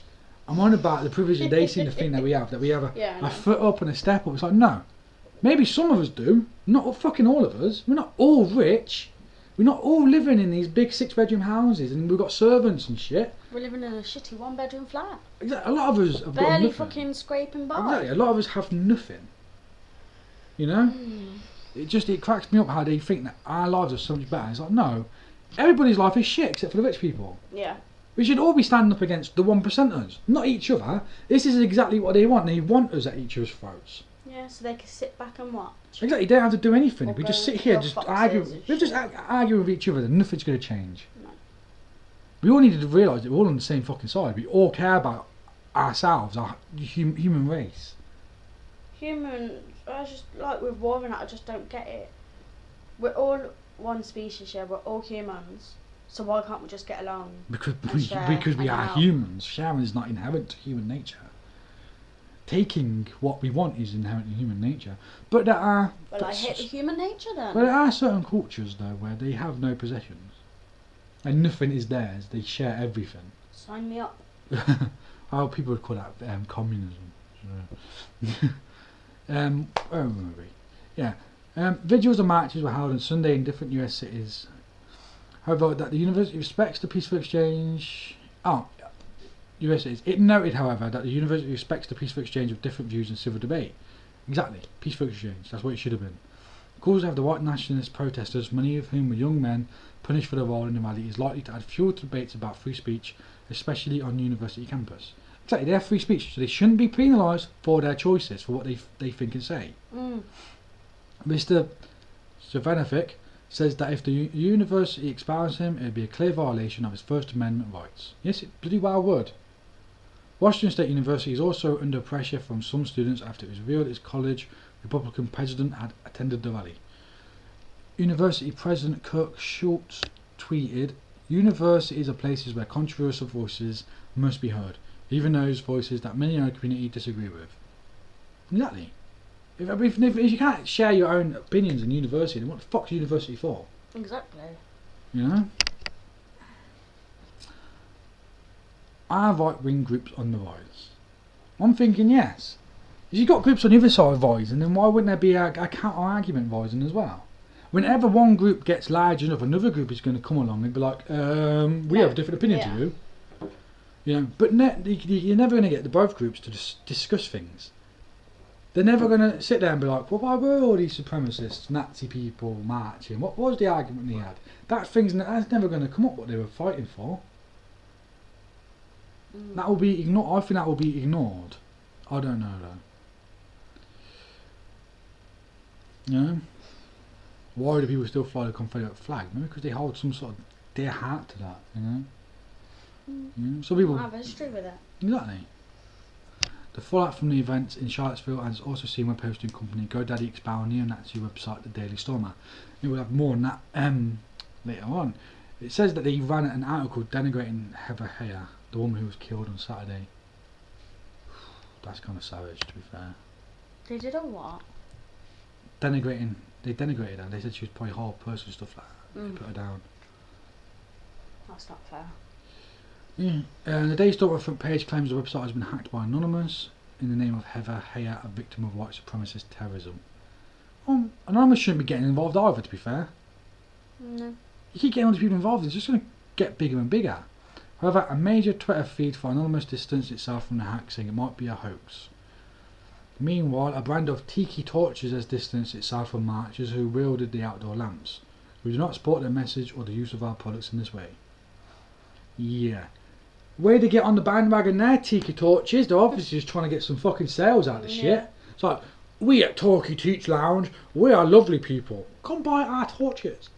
I'm on about the privilege that they seem to think that we have a foot up and a step up. It's like, no. Maybe some of us do. Not fucking all of us. We're not all rich. We're not all living in these big 6-bedroom houses and we've got servants and shit. We're living in a shitty 1-bedroom flat. Exactly. A lot of us have barely got nothing. Fucking scraping by. Exactly. A lot of us have nothing. You know? Mm. It cracks me up how they think that our lives are so much better. It's like, no. Everybody's life is shit except for the rich people. Yeah. We should all be standing up against the 1%ers, not each other. This is exactly what they want. They want us at each other's throats. Yeah, so they can sit back and watch. Exactly, they don't have to do anything. We just sit here, just argue. We'll just argue with each other, and nothing's going to change. No. We all need to realise that we're all on the same fucking side. We all care about ourselves, our human race. I just like with war and that. I just don't get it. We're all one species here. We're all humans. So why can't we just get along? Because we are humans. Sharing is not inherent to human nature. Taking what we want is inherent in human nature, but there are. Well, I hate human nature then. Well, there are certain cultures though where they have no possessions, and nothing is theirs. They share everything. Sign me up. How people would call that communism. Vigils and marches were held on Sunday in different U.S. cities. However, that the university respects the peaceful exchange. It noted, however, that the university respects the peaceful exchange of different views and civil debate. Exactly. Peaceful exchange. That's what it should have been. Calls to have the white nationalist protesters, many of whom were young men, punished for their role in the rally is likely to add fuel to debates about free speech, especially on university campus. Exactly. They have free speech, so they shouldn't be penalised for their choices, for what they think and say. Mm. Mr. Cvjetanović says that if the university expels him, it would be a clear violation of his First Amendment rights. Yes, it bloody well would. Washington State University is also under pressure from some students after it was revealed its college Republican president had attended the rally. University President Kirk Schultz tweeted, "Universities are places where controversial voices must be heard, even those voices that many in our community disagree with." Exactly. If you can't share your own opinions in university, then what the fuck's university for? Exactly. You know? Are right-wing groups on the rise? I'm thinking yes. If you've got groups on the other side rising, then why wouldn't there be a counter-argument rising as well? Whenever one group gets large enough, another group is going to come along and be like, we have a different opinion to you. You know, but you're never going to get the both groups to discuss things. They're never going to sit there and be like, well, why were all these supremacists, Nazi people marching? What was the argument they had? That's never going to come up what they were fighting for. Mm. That will be ignored. I think that will be ignored. I don't know though. You know? Why do people still fly the Confederate flag? Maybe because they hold some sort of dear heart to that, you know? Mm. You know? Some people have history with it. Exactly. The fallout from the events in Charlottesville has also seen web hosting company GoDaddy expand neo-Nazi website the Daily Stormer. We'll have more on that later on. It says that they ran an article denigrating Heather Heyer, the woman who was killed on Saturday. That's kind of savage, to be fair. They did a what? They denigrated her. They said she was probably a whole person, stuff like that. They put her down. That's not fair. Yeah. The Daily Stormer front page claims the website has been hacked by Anonymous in the name of Heather Heyer, a victim of white supremacist terrorism. And I shouldn't be getting involved either, to be fair. No. You keep getting all these people involved, it's just going to get bigger and bigger. However, a major Twitter feed for Anonymous distanced itself from the hack, saying it might be a hoax. Meanwhile, a brand of tiki torches has distanced itself from marchers who wielded the outdoor lamps. We do not support their message or the use of our products in this way. Yeah. Way to get on the bandwagon there, tiki torches. They're obviously just trying to get some fucking sales out of this shit. It's like, we at Talkie Teach Lounge, we are lovely people. Come buy our torches.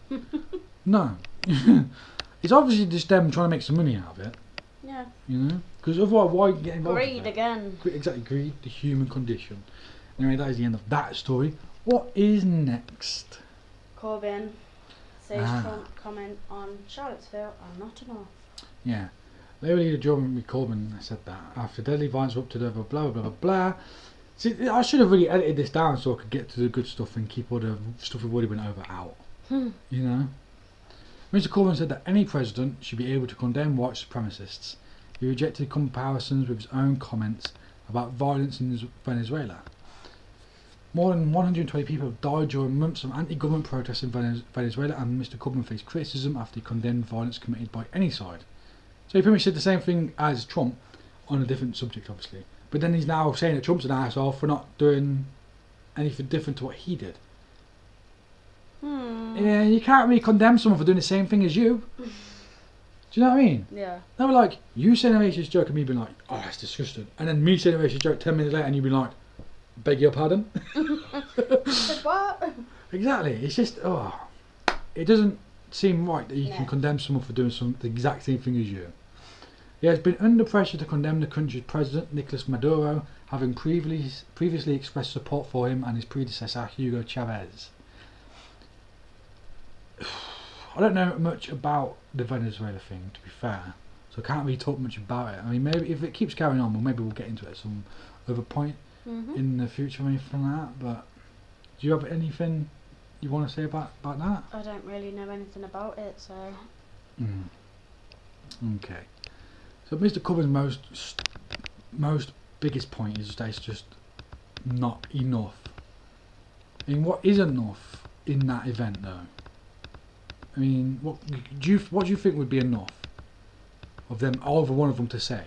No. It's obviously just them trying to make some money out of it. Yeah. You know? Because otherwise, why get involved? Greed again. Exactly, greed, the human condition. Anyway, that is the end of that story. What is next? Corbyn says Trump comment on Charlottesville are not enough. Yeah. Labour leader Jeremy Corbyn said that after deadly violence erupted over blah blah blah blah. See, I should have really edited this down so I could get to the good stuff and keep all the stuff we've already been over out. You know? Mr. Corbyn said that any president should be able to condemn white supremacists. He rejected comparisons with his own comments about violence in Venezuela. More than 120 people have died during months of anti-government protests in Venezuela, and Mr. Corbyn faced criticism after he condemned violence committed by any side. So he pretty much said the same thing as Trump on a different subject, obviously. But then he's now saying that Trump's an arsehole for not doing anything different to what he did. Yeah, you can't really condemn someone for doing the same thing as you. Do you know what I mean? Yeah. They were like, you saying a racist joke and me being like, oh, that's disgusting. And then me saying a racist joke 10 minutes later and you be like, beg your pardon? What? Exactly. It's just, oh, it doesn't seem right that you can condemn someone for doing the exact same thing as you. He has been under pressure to condemn the country's president, Nicolas Maduro, having previously expressed support for him and his predecessor, Hugo Chavez. I don't know much about the Venezuela thing, to be fair, so I can't really talk much about it. I mean, maybe if it keeps carrying on, well, maybe we'll get into it at some other point in the future or anything like that. But do you have anything you want to say about that? I don't really know anything about it, so... Okay. So Mr. Corbyn's most biggest point is that it's just not enough. I mean, what is enough in that event, though? I mean, what do you think would be enough of them, either one of them, to say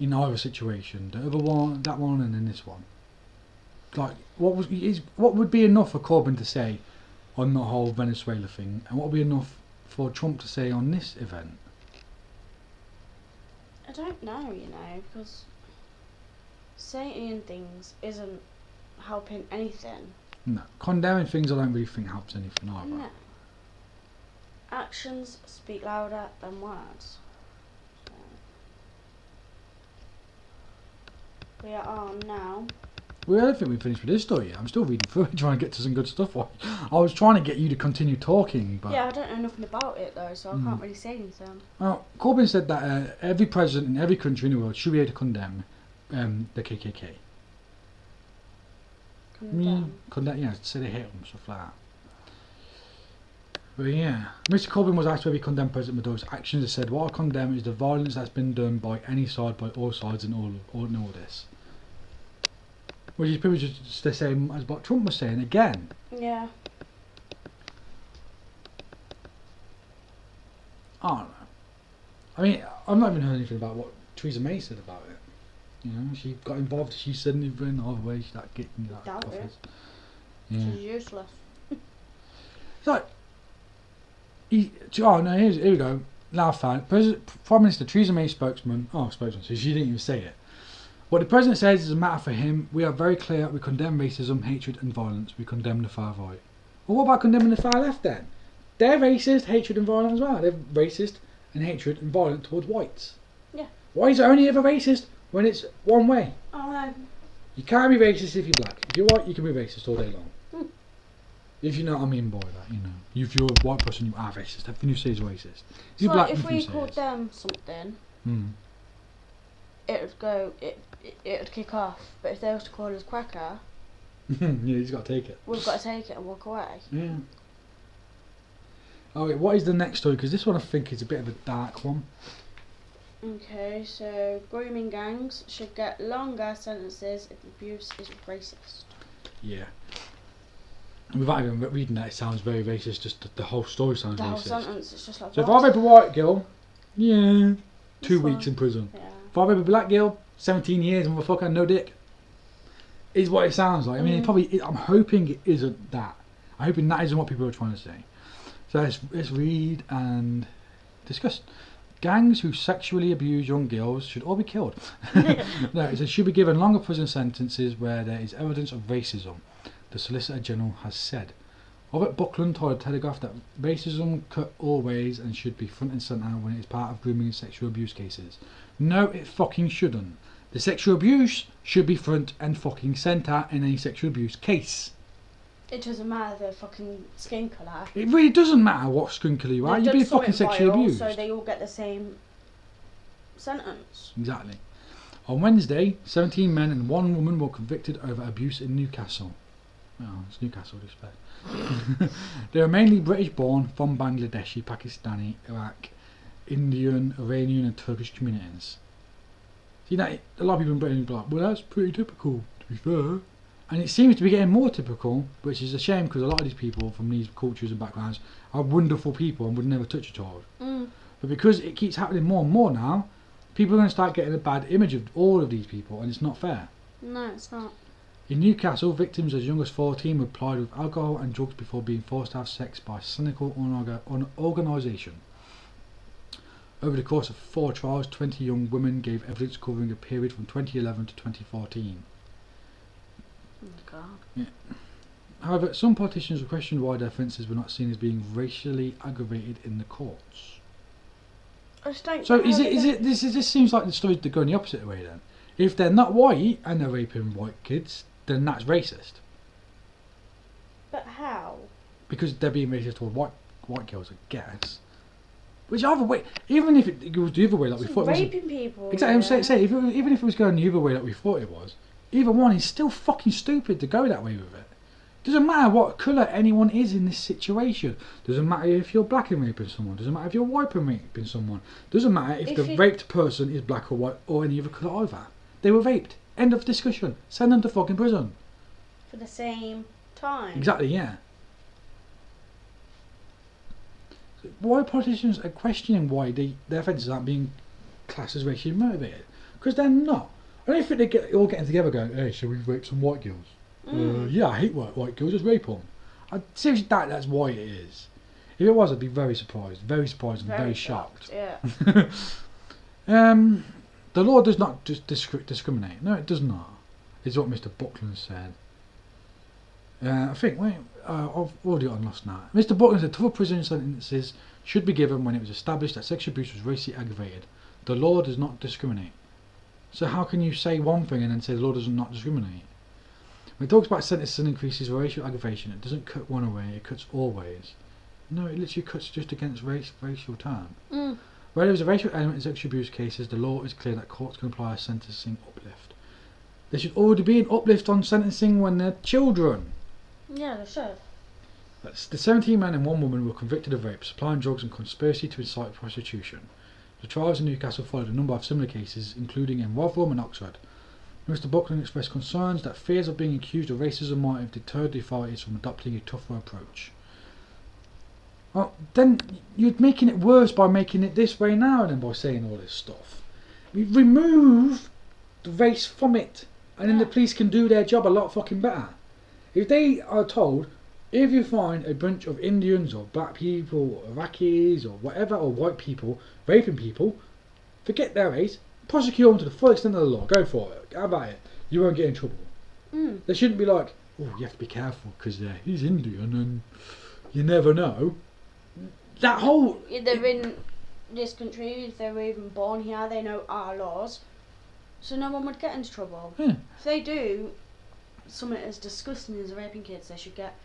in either situation, the other one, that one, and then this one? Like, what would be enough for Corbyn to say on the whole Venezuela thing, and what would be enough for Trump to say on this event? I don't know, you know, because saying things isn't helping anything. No, condemning things I don't really think helps anything either. No. Actions speak louder than words. So. We are on now. Well, I don't think we've finished with this story yet. I'm still reading through it, trying to get to some good stuff. I was trying to get you to continue talking, but... Yeah, I don't know nothing about it, though, so I can't really say anything. Well, Corbyn said that every president in every country in the world should be able to condemn the KKK. Condemn? Yeah, say they hate them, stuff like that. But yeah, Mr. Corbyn was asked whether he condemned President Maduro's actions and said, what I condemn is the violence that's been done by any side, by all sides, and all this. Which is pretty much just the same as what Trump was saying again. Yeah. I don't know. I mean, I've not even heard anything about what Theresa May said about it. You know, she got involved, she said anything, the other way she started getting that office. Yeah. She's useless. So... here we go. Now, Prime Minister Theresa May spokesman. Oh, spokesman. So she didn't even say it. What the president says is a matter for him. We are very clear. We condemn racism, hatred, and violence. We condemn the far right. Well, what about condemning the far left then? They're racist, hatred, and violence as well. They're racist and hatred and violent towards whites. Yeah. Why is it only ever racist when it's one way? Oh no. You can't be racist if you're black. If you're white, you can be racist all day long. If you know what I mean by that, you know. If you're a white person, you are racist. Everything you say is racist. If you're black, if we called them something, it would go, it would kick off. But if they were to call us quacker, yeah, you just got to take it. We've got to take it and walk away. Yeah. Okay, what is the next story? Because this one I think is a bit of a dark one. Okay, so grooming gangs should get longer sentences if abuse is racist. Yeah. Without even reading that, it sounds very racist. Just the whole story sounds racist. The whole sentence, it's just like. So if I rape a white girl, yeah, 2 weeks in prison. Yeah. If I rape a black girl, 17 years, motherfucker, no dick. Is what it sounds like. I mean, it probably. I'm hoping it isn't that. I'm hoping that isn't what people are trying to say. So let's read and discuss. Gangs who sexually abuse young girls should all be killed. No, it says should be given longer prison sentences where there is evidence of racism. The Solicitor General has said. Robert Buckland told the Telegraph that racism cut all ways and should be front and centre when it is part of grooming and sexual abuse cases. No, it fucking shouldn't. The sexual abuse should be front and fucking centre in any sexual abuse case. It doesn't matter the fucking skin colour. It really doesn't matter what skin colour you are. You've been fucking sexually abused. So they all get the same sentence. Exactly. On Wednesday, 17 men and one woman were convicted over abuse in Newcastle. Oh, it's Newcastle, I expect. They are mainly British-born, from Bangladeshi, Pakistani, Iraq, Indian, Iranian, and Turkish communities. See, that a lot of people in Britain are like, well, that's pretty typical, to be fair. And it seems to be getting more typical, which is a shame because a lot of these people from these cultures and backgrounds are wonderful people and would never touch a child. Mm. But because it keeps happening more and more now, people are going to start getting a bad image of all of these people, and it's not fair. No, it's not. In Newcastle, victims as young as 14 were plied with alcohol and drugs before being forced to have sex by cynical organisation. Over the course of 4 trials, 20 young women gave evidence covering a period from 2011 to 2014. Oh my God. Yeah. However, some politicians were questioned why their offences were not seen as being racially aggravated in the courts. So this seems like the stories that go in the opposite way then. If they're not white and they're raping white kids, then that's racist. But how? Because they're being racist toward white girls, I guess. Which either way, even if it goes the other way, like we thought it was. Raping people. Exactly. Yeah. I'm saying, even if it was going the other way, like we thought it was, either one is still fucking stupid to go that way with it. Doesn't matter what colour anyone is in this situation. Doesn't matter if you're black and raping someone. Doesn't matter if you're white and raping someone. Doesn't matter if the raped person is black or white or any other colour either. They were raped. End of discussion. Send them to fucking prison. For the same time. Exactly, yeah. So why politicians are questioning why their offences aren't being classed as racially motivated? Because they're not. I don't think they're all getting together going, hey, should we rape some white girls? Mm. Yeah, I hate white girls, just rape them. Seriously, that's why it is. If it was, I'd be very surprised and very shocked. Yeah. The law does not discriminate. No, it does not. It's what Mr. Buckland said. I've already gotten lost now. Mr. Buckland said tougher prison sentences should be given when it was established that sexual abuse was racially aggravated. The law does not discriminate. So how can you say one thing and then say the law does not discriminate? When it talks about sentences and increases racial aggravation, it doesn't cut one away, it cuts all ways. No, it literally cuts just against racial term. Mm. Where there is a racial element in sexual abuse cases, the law is clear that courts can apply a sentencing uplift. There should already be an uplift on sentencing when they're children. Yeah, there should. The 17 men and one woman were convicted of rape, supplying drugs and conspiracy to incite prostitution. The trials in Newcastle followed a number of similar cases, including in Rotherham and Oxford. Mr. Buckland expressed concerns that fears of being accused of racism might have deterred the authorities from adopting a tougher approach. Well, then you're making it worse by making it this way now and then by saying all this stuff. We remove the race from it and then the police can do their job a lot fucking better. If they are told, if you find a bunch of Indians or black people or Iraqis or whatever or white people raping people, forget their race, prosecute them to the full extent of the law, go for it, how about it, you won't get in trouble. Mm. They shouldn't be like, oh, you have to be careful because he's Indian and you never know. That whole... They're in this country, if they were even born here, they know our laws. So no one would get into trouble. Yeah. If they do something as disgusting as raping kids, they should get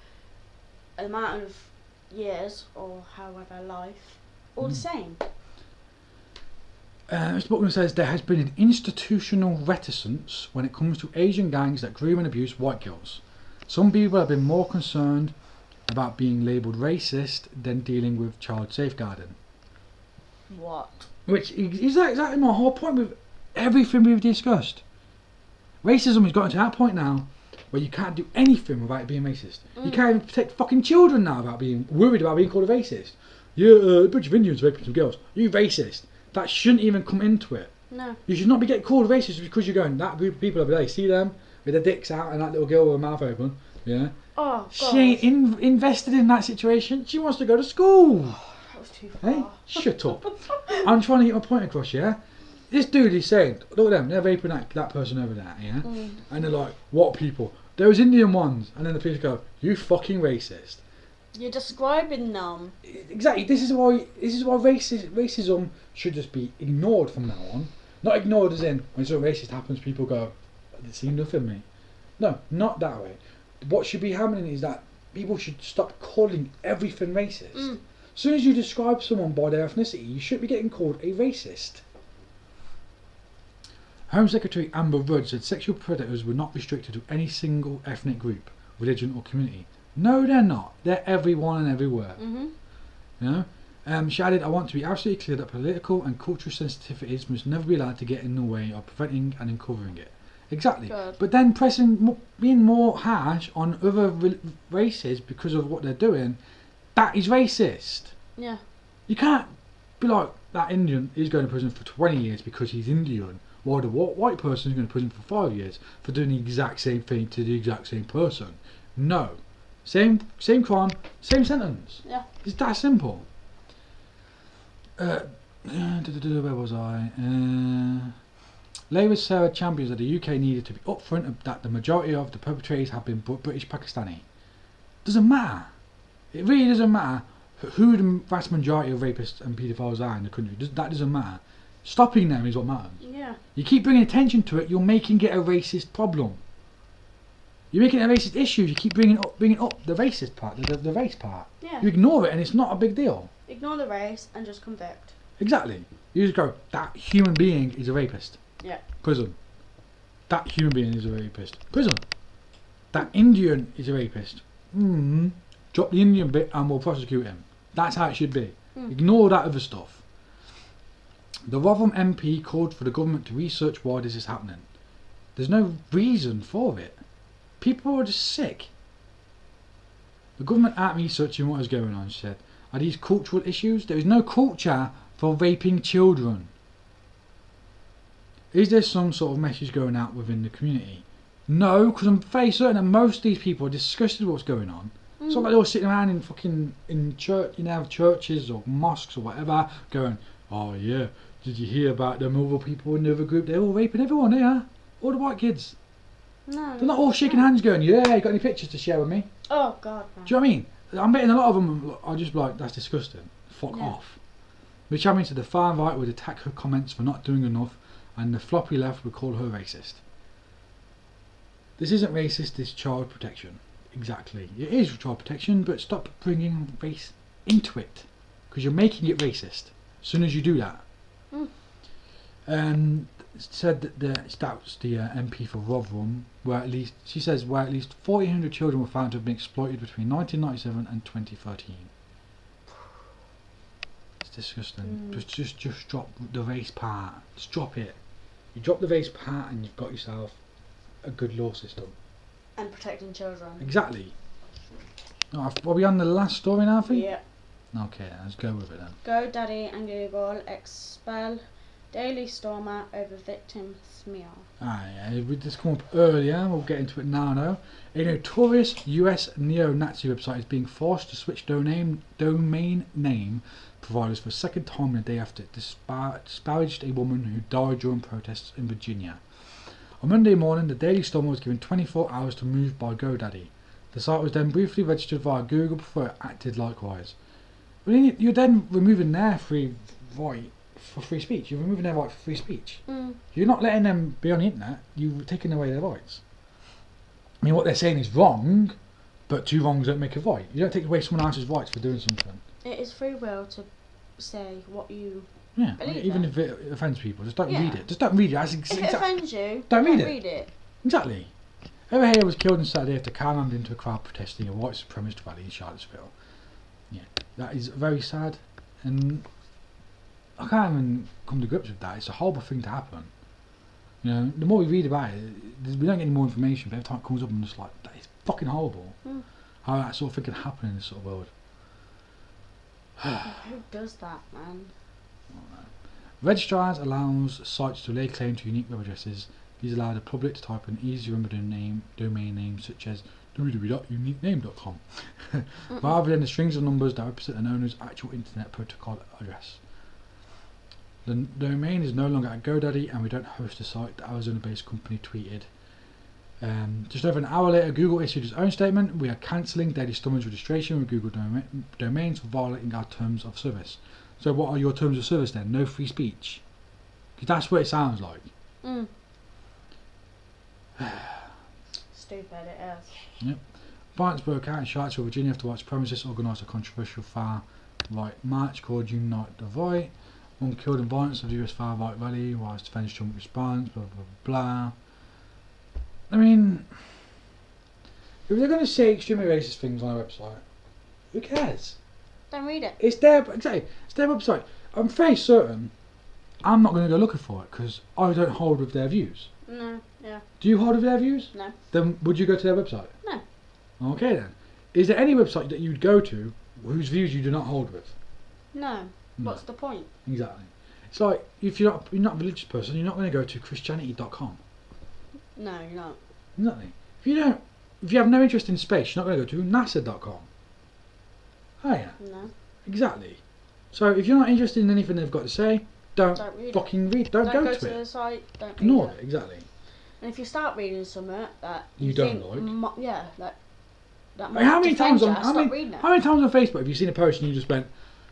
an amount of years or however life, all the same. Mr. Buckland says there has been an institutional reticence when it comes to Asian gangs that groom and abuse white girls. Some people have been more concerned about being labelled racist than dealing with child safeguarding. What? Which is exactly my whole point with everything we've discussed. Racism has gotten to that point now where you can't do anything without it being racist. You can't even protect fucking children now about being worried about being called a racist. Yeah, a bunch of Indians raping some girls. You racist. That shouldn't even come into it. No. You should not be getting called racist because you're going, that group of people every day, see them with their dicks out and that little girl with her mouth open. Yeah. Oh, God. She ain't invested in that situation. She wants to go to school. Oh, that was too far. Hey, shut up. I'm trying to get my point across, yeah? This dude is saying, look at them, they're raping that person over there, yeah? And they're like, what people? Those Indian ones. And then the police go, you fucking racist. You're describing them. Exactly. This is why racism should just be ignored from now on. Not ignored as in, when something racist happens, people go, they see nothing, mate. No, not that way. What should be happening is that people should stop calling everything racist. As soon as you describe someone by their ethnicity, you shouldn't be getting called a racist. Home Secretary Amber Rudd said sexual predators were not restricted to any single ethnic group, religion or community. No, they're not. They're everyone and everywhere. You know? She added, I want to be absolutely clear that political and cultural sensitivities must never be allowed to get in the way of preventing and uncovering it. Exactly. God. But then being more harsh on other races because of what they're doing, that is racist. Yeah. You can't be like, that Indian is going to prison for 20 years because he's Indian, while the white person is going to prison for 5 years for doing the exact same thing to the exact same person. No. Same crime, same sentence. Yeah. It's that simple. Where was I? Labour's Sarah champions that the UK needed to be upfront and that the majority of the perpetrators have been British Pakistani. Doesn't matter. It really doesn't matter who the vast majority of rapists and paedophiles are in the country. That doesn't matter. Stopping them is what matters. Yeah. You keep bringing attention to it, you're making it a racist problem. You're making it a racist issue. You keep bringing up the racist part, the race part. Yeah. You ignore it, and it's not a big deal. Ignore the race and just convict. Exactly. You just go, that human being is a rapist. Yeah. Prison. That human being is a rapist. Prison. That Indian is a rapist. Drop the Indian bit and we'll prosecute him. That's how it should be. Ignore that other stuff. The Rotherham MP called for the government to research why this is happening. There's no reason for it. People are just sick. The government aren't researching what is going on, she said. Are these cultural issues? There is no culture for raping children. Is there some sort of message going out within the community? No, because I'm very certain that most of these people are disgusted with what's going on. It's not like they're all sitting around in fucking churches or mosques or whatever, going, oh yeah, did you hear about them other people in the other group? They're all raping everyone, yeah. All the white kids. No, they're not all shaking hands going, yeah, you got any pictures to share with me? Oh, God. Man. Do you know what I mean? I'm betting a lot of them are just like, that's disgusting. Fuck off. Which I mean, so the far right would attack her comments for not doing enough, and the floppy left would call her racist. This isn't racist, it's child protection. Exactly. It is child protection, but stop bringing race into it. Because you're making it racist as soon as you do that. Said that the MP for Rotherham, where at least 1,400 children were found to have been exploited between 1997 and 2013. It's disgusting. Just drop the race part. Just drop it. You drop the race part and you've got yourself a good law system. And protecting children. Exactly. Oh, are we on the last story now, Fee? Yeah. Okay, let's go with it then. GoDaddy and Google expel Daily Stormer over victim smear. This came up earlier, we'll get into it now though. A notorious US neo-Nazi website is being forced to switch domain name providers for a second time in a day after it disparaged a woman who died during protests in Virginia. On Monday morning, the Daily Stormer was given 24 hours to move by GoDaddy. The site was then briefly registered via Google before it acted likewise. You're then removing their free speech. You're removing their right for free speech. You're not letting them be on the internet. You're taking away their rights. I mean, what they're saying is wrong, but two wrongs don't make a right. You don't take away someone else's rights for doing something. It is free will to say what you believe. Even if it offends people, just don't read it. Just don't read it. If it offends you, don't read it. Exactly. Heather Heyer was killed on Saturday after a car rammed into a crowd protesting a white supremacist rally in Charlottesville. Yeah, that is very sad, and I can't even come to grips with that. It's a horrible thing to happen. You know, the more we read about it, we don't get any more information, but every time it comes up, I'm just like, that is fucking horrible. Mm. How that sort of thing can happen in this sort of world. Who does that, man? Registrars allows sites to lay claim to unique web addresses. These allow the public to type in easy remembered domain names such as www.uniquename.com rather than the strings of numbers that represent an owner's actual internet protocol address. The domain is no longer at GoDaddy and we don't host the site, the Arizona-based company tweeted. Just over an hour later, Google issued its own statement. We are cancelling Daily Stormer's registration with Google domains for violating our terms of service. So what are your terms of service then? No free speech? Because that's what it sounds like. Mm. Stupid it is. Yep. Violence broke out in Charlottesville, Virginia after white supremacists organised a controversial far right march called Unite the Right. One killed in violence of the US far right rally whilst defending Trump response, blah blah blah. I mean, if they're going to say extremely racist things on their website, who cares? Don't read it. It's their website. I'm fairly certain I'm not going to go looking for it because I don't hold with their views. No, yeah. Do you hold with their views? No. Then would you go to their website? No. Okay then. Is there any website that you'd go to whose views you do not hold with? No. What's the point? Exactly. It's like, if you're not a religious person, you're not going to go to Christianity.com. No, you're not. Exactly. If you have no interest in space, you're not going to go to NASA.com. Oh yeah. No. Exactly. So if you're not interested in anything they've got to say, don't go to it. The site, don't ignore it. Exactly. And if you start reading something that you don't like, how many times on Facebook have you seen a post and you just went,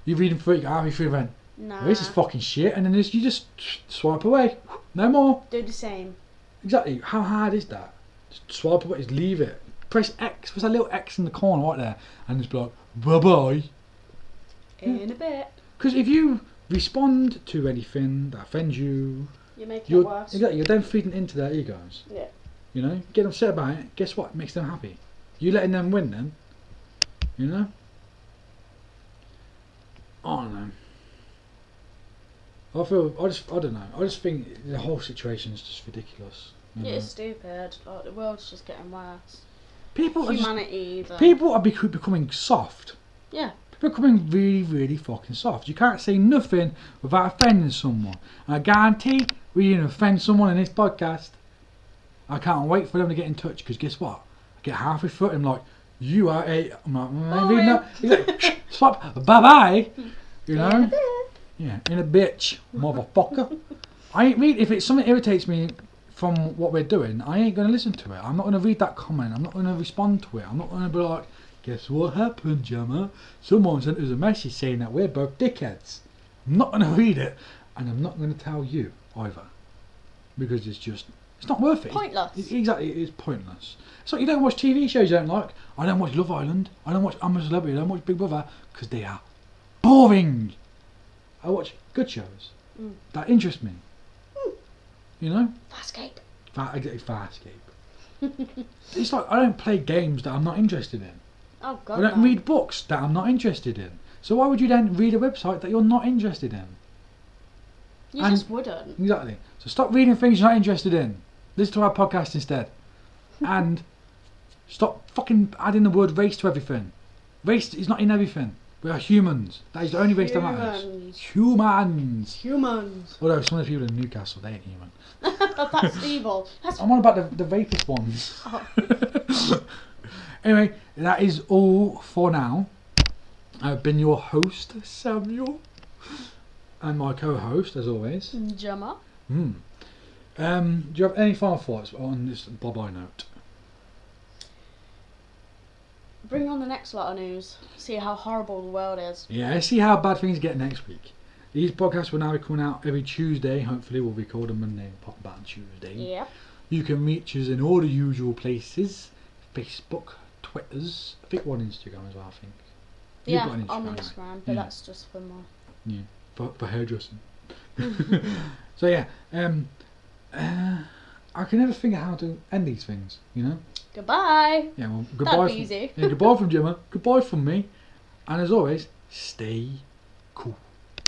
you're reading through it, I'm reading it. Nah. Well, this is fucking shit, and then you just swipe away. No more. Do the same. Exactly. How hard is that? Just swipe away. Just leave it. Press X. There's a little X in the corner right there, and just be like, bye bye. In a bit. Because if you respond to anything that offends you, you make it worse. Exactly. You're then feeding into their egos. Yeah. You know, get upset about it. Guess what? It makes them happy. You letting them win, then. You know. I don't know. I don't know. I just think the whole situation is just ridiculous. Yeah, it's stupid. Like, the world's just getting worse. People are becoming soft. Yeah. People are becoming really, really fucking soft. You can't say nothing without offending someone. And I guarantee we didn't offend someone in this podcast. I can't wait for them to get in touch because guess what? I get halfway through it and I'm like, you are a... I'm like, swap, bye-bye. You know? Yeah, in a bitch, motherfucker. I ain't read. If it's something that irritates me from what we're doing, I ain't going to listen to it. I'm not going to read that comment. I'm not going to respond to it. I'm not going to be like, guess what happened, Gemma? Someone sent us a message saying that we're both dickheads. I'm not going to read it, and I'm not going to tell you either. Because it's not worth it. Pointless. Exactly, it is pointless. It's like you don't watch TV shows you don't like. I don't watch Love Island. I don't watch I'm a Celebrity. I don't watch Big Brother because they are boring. I watch good shows that interest me. Mm. You know? Farscape. Farscape. It's like I don't play games that I'm not interested in. Oh god. I don't read books that I'm not interested in. So why would you then read a website that you're not interested in? You just wouldn't. Exactly. So stop reading things you're not interested in. Listen to our podcast instead. And stop fucking adding the word race to everything. Race is not in everything. We are humans. That is the only race that matters. Humans. Although some of the people in Newcastle, they ain't human. That's evil. I'm on about the rapist ones. Oh. Anyway, that is all for now. I've been your host, Samuel. And my co-host, as always. Gemma. Mm. Do you have any final thoughts on this bye-bye note? Bring on the next lot of news. See how horrible the world is. Yeah, let's see how bad things get next week. These podcasts will now be coming out every Tuesday. Hopefully we'll record on Monday and pop back on Tuesday. Yep. You can reach us in all the usual places. Facebook, Twitters. I think we're on Instagram as well, I think. Yeah, I'm on Instagram, but that's just for more. Yeah, for hairdressing. So yeah, I can never figure how to end these things, you know? Goodbye. Yeah, well, goodbye. That'd be easy. Yeah, goodbye from Gemma. Goodbye from me. And as always, stay cool.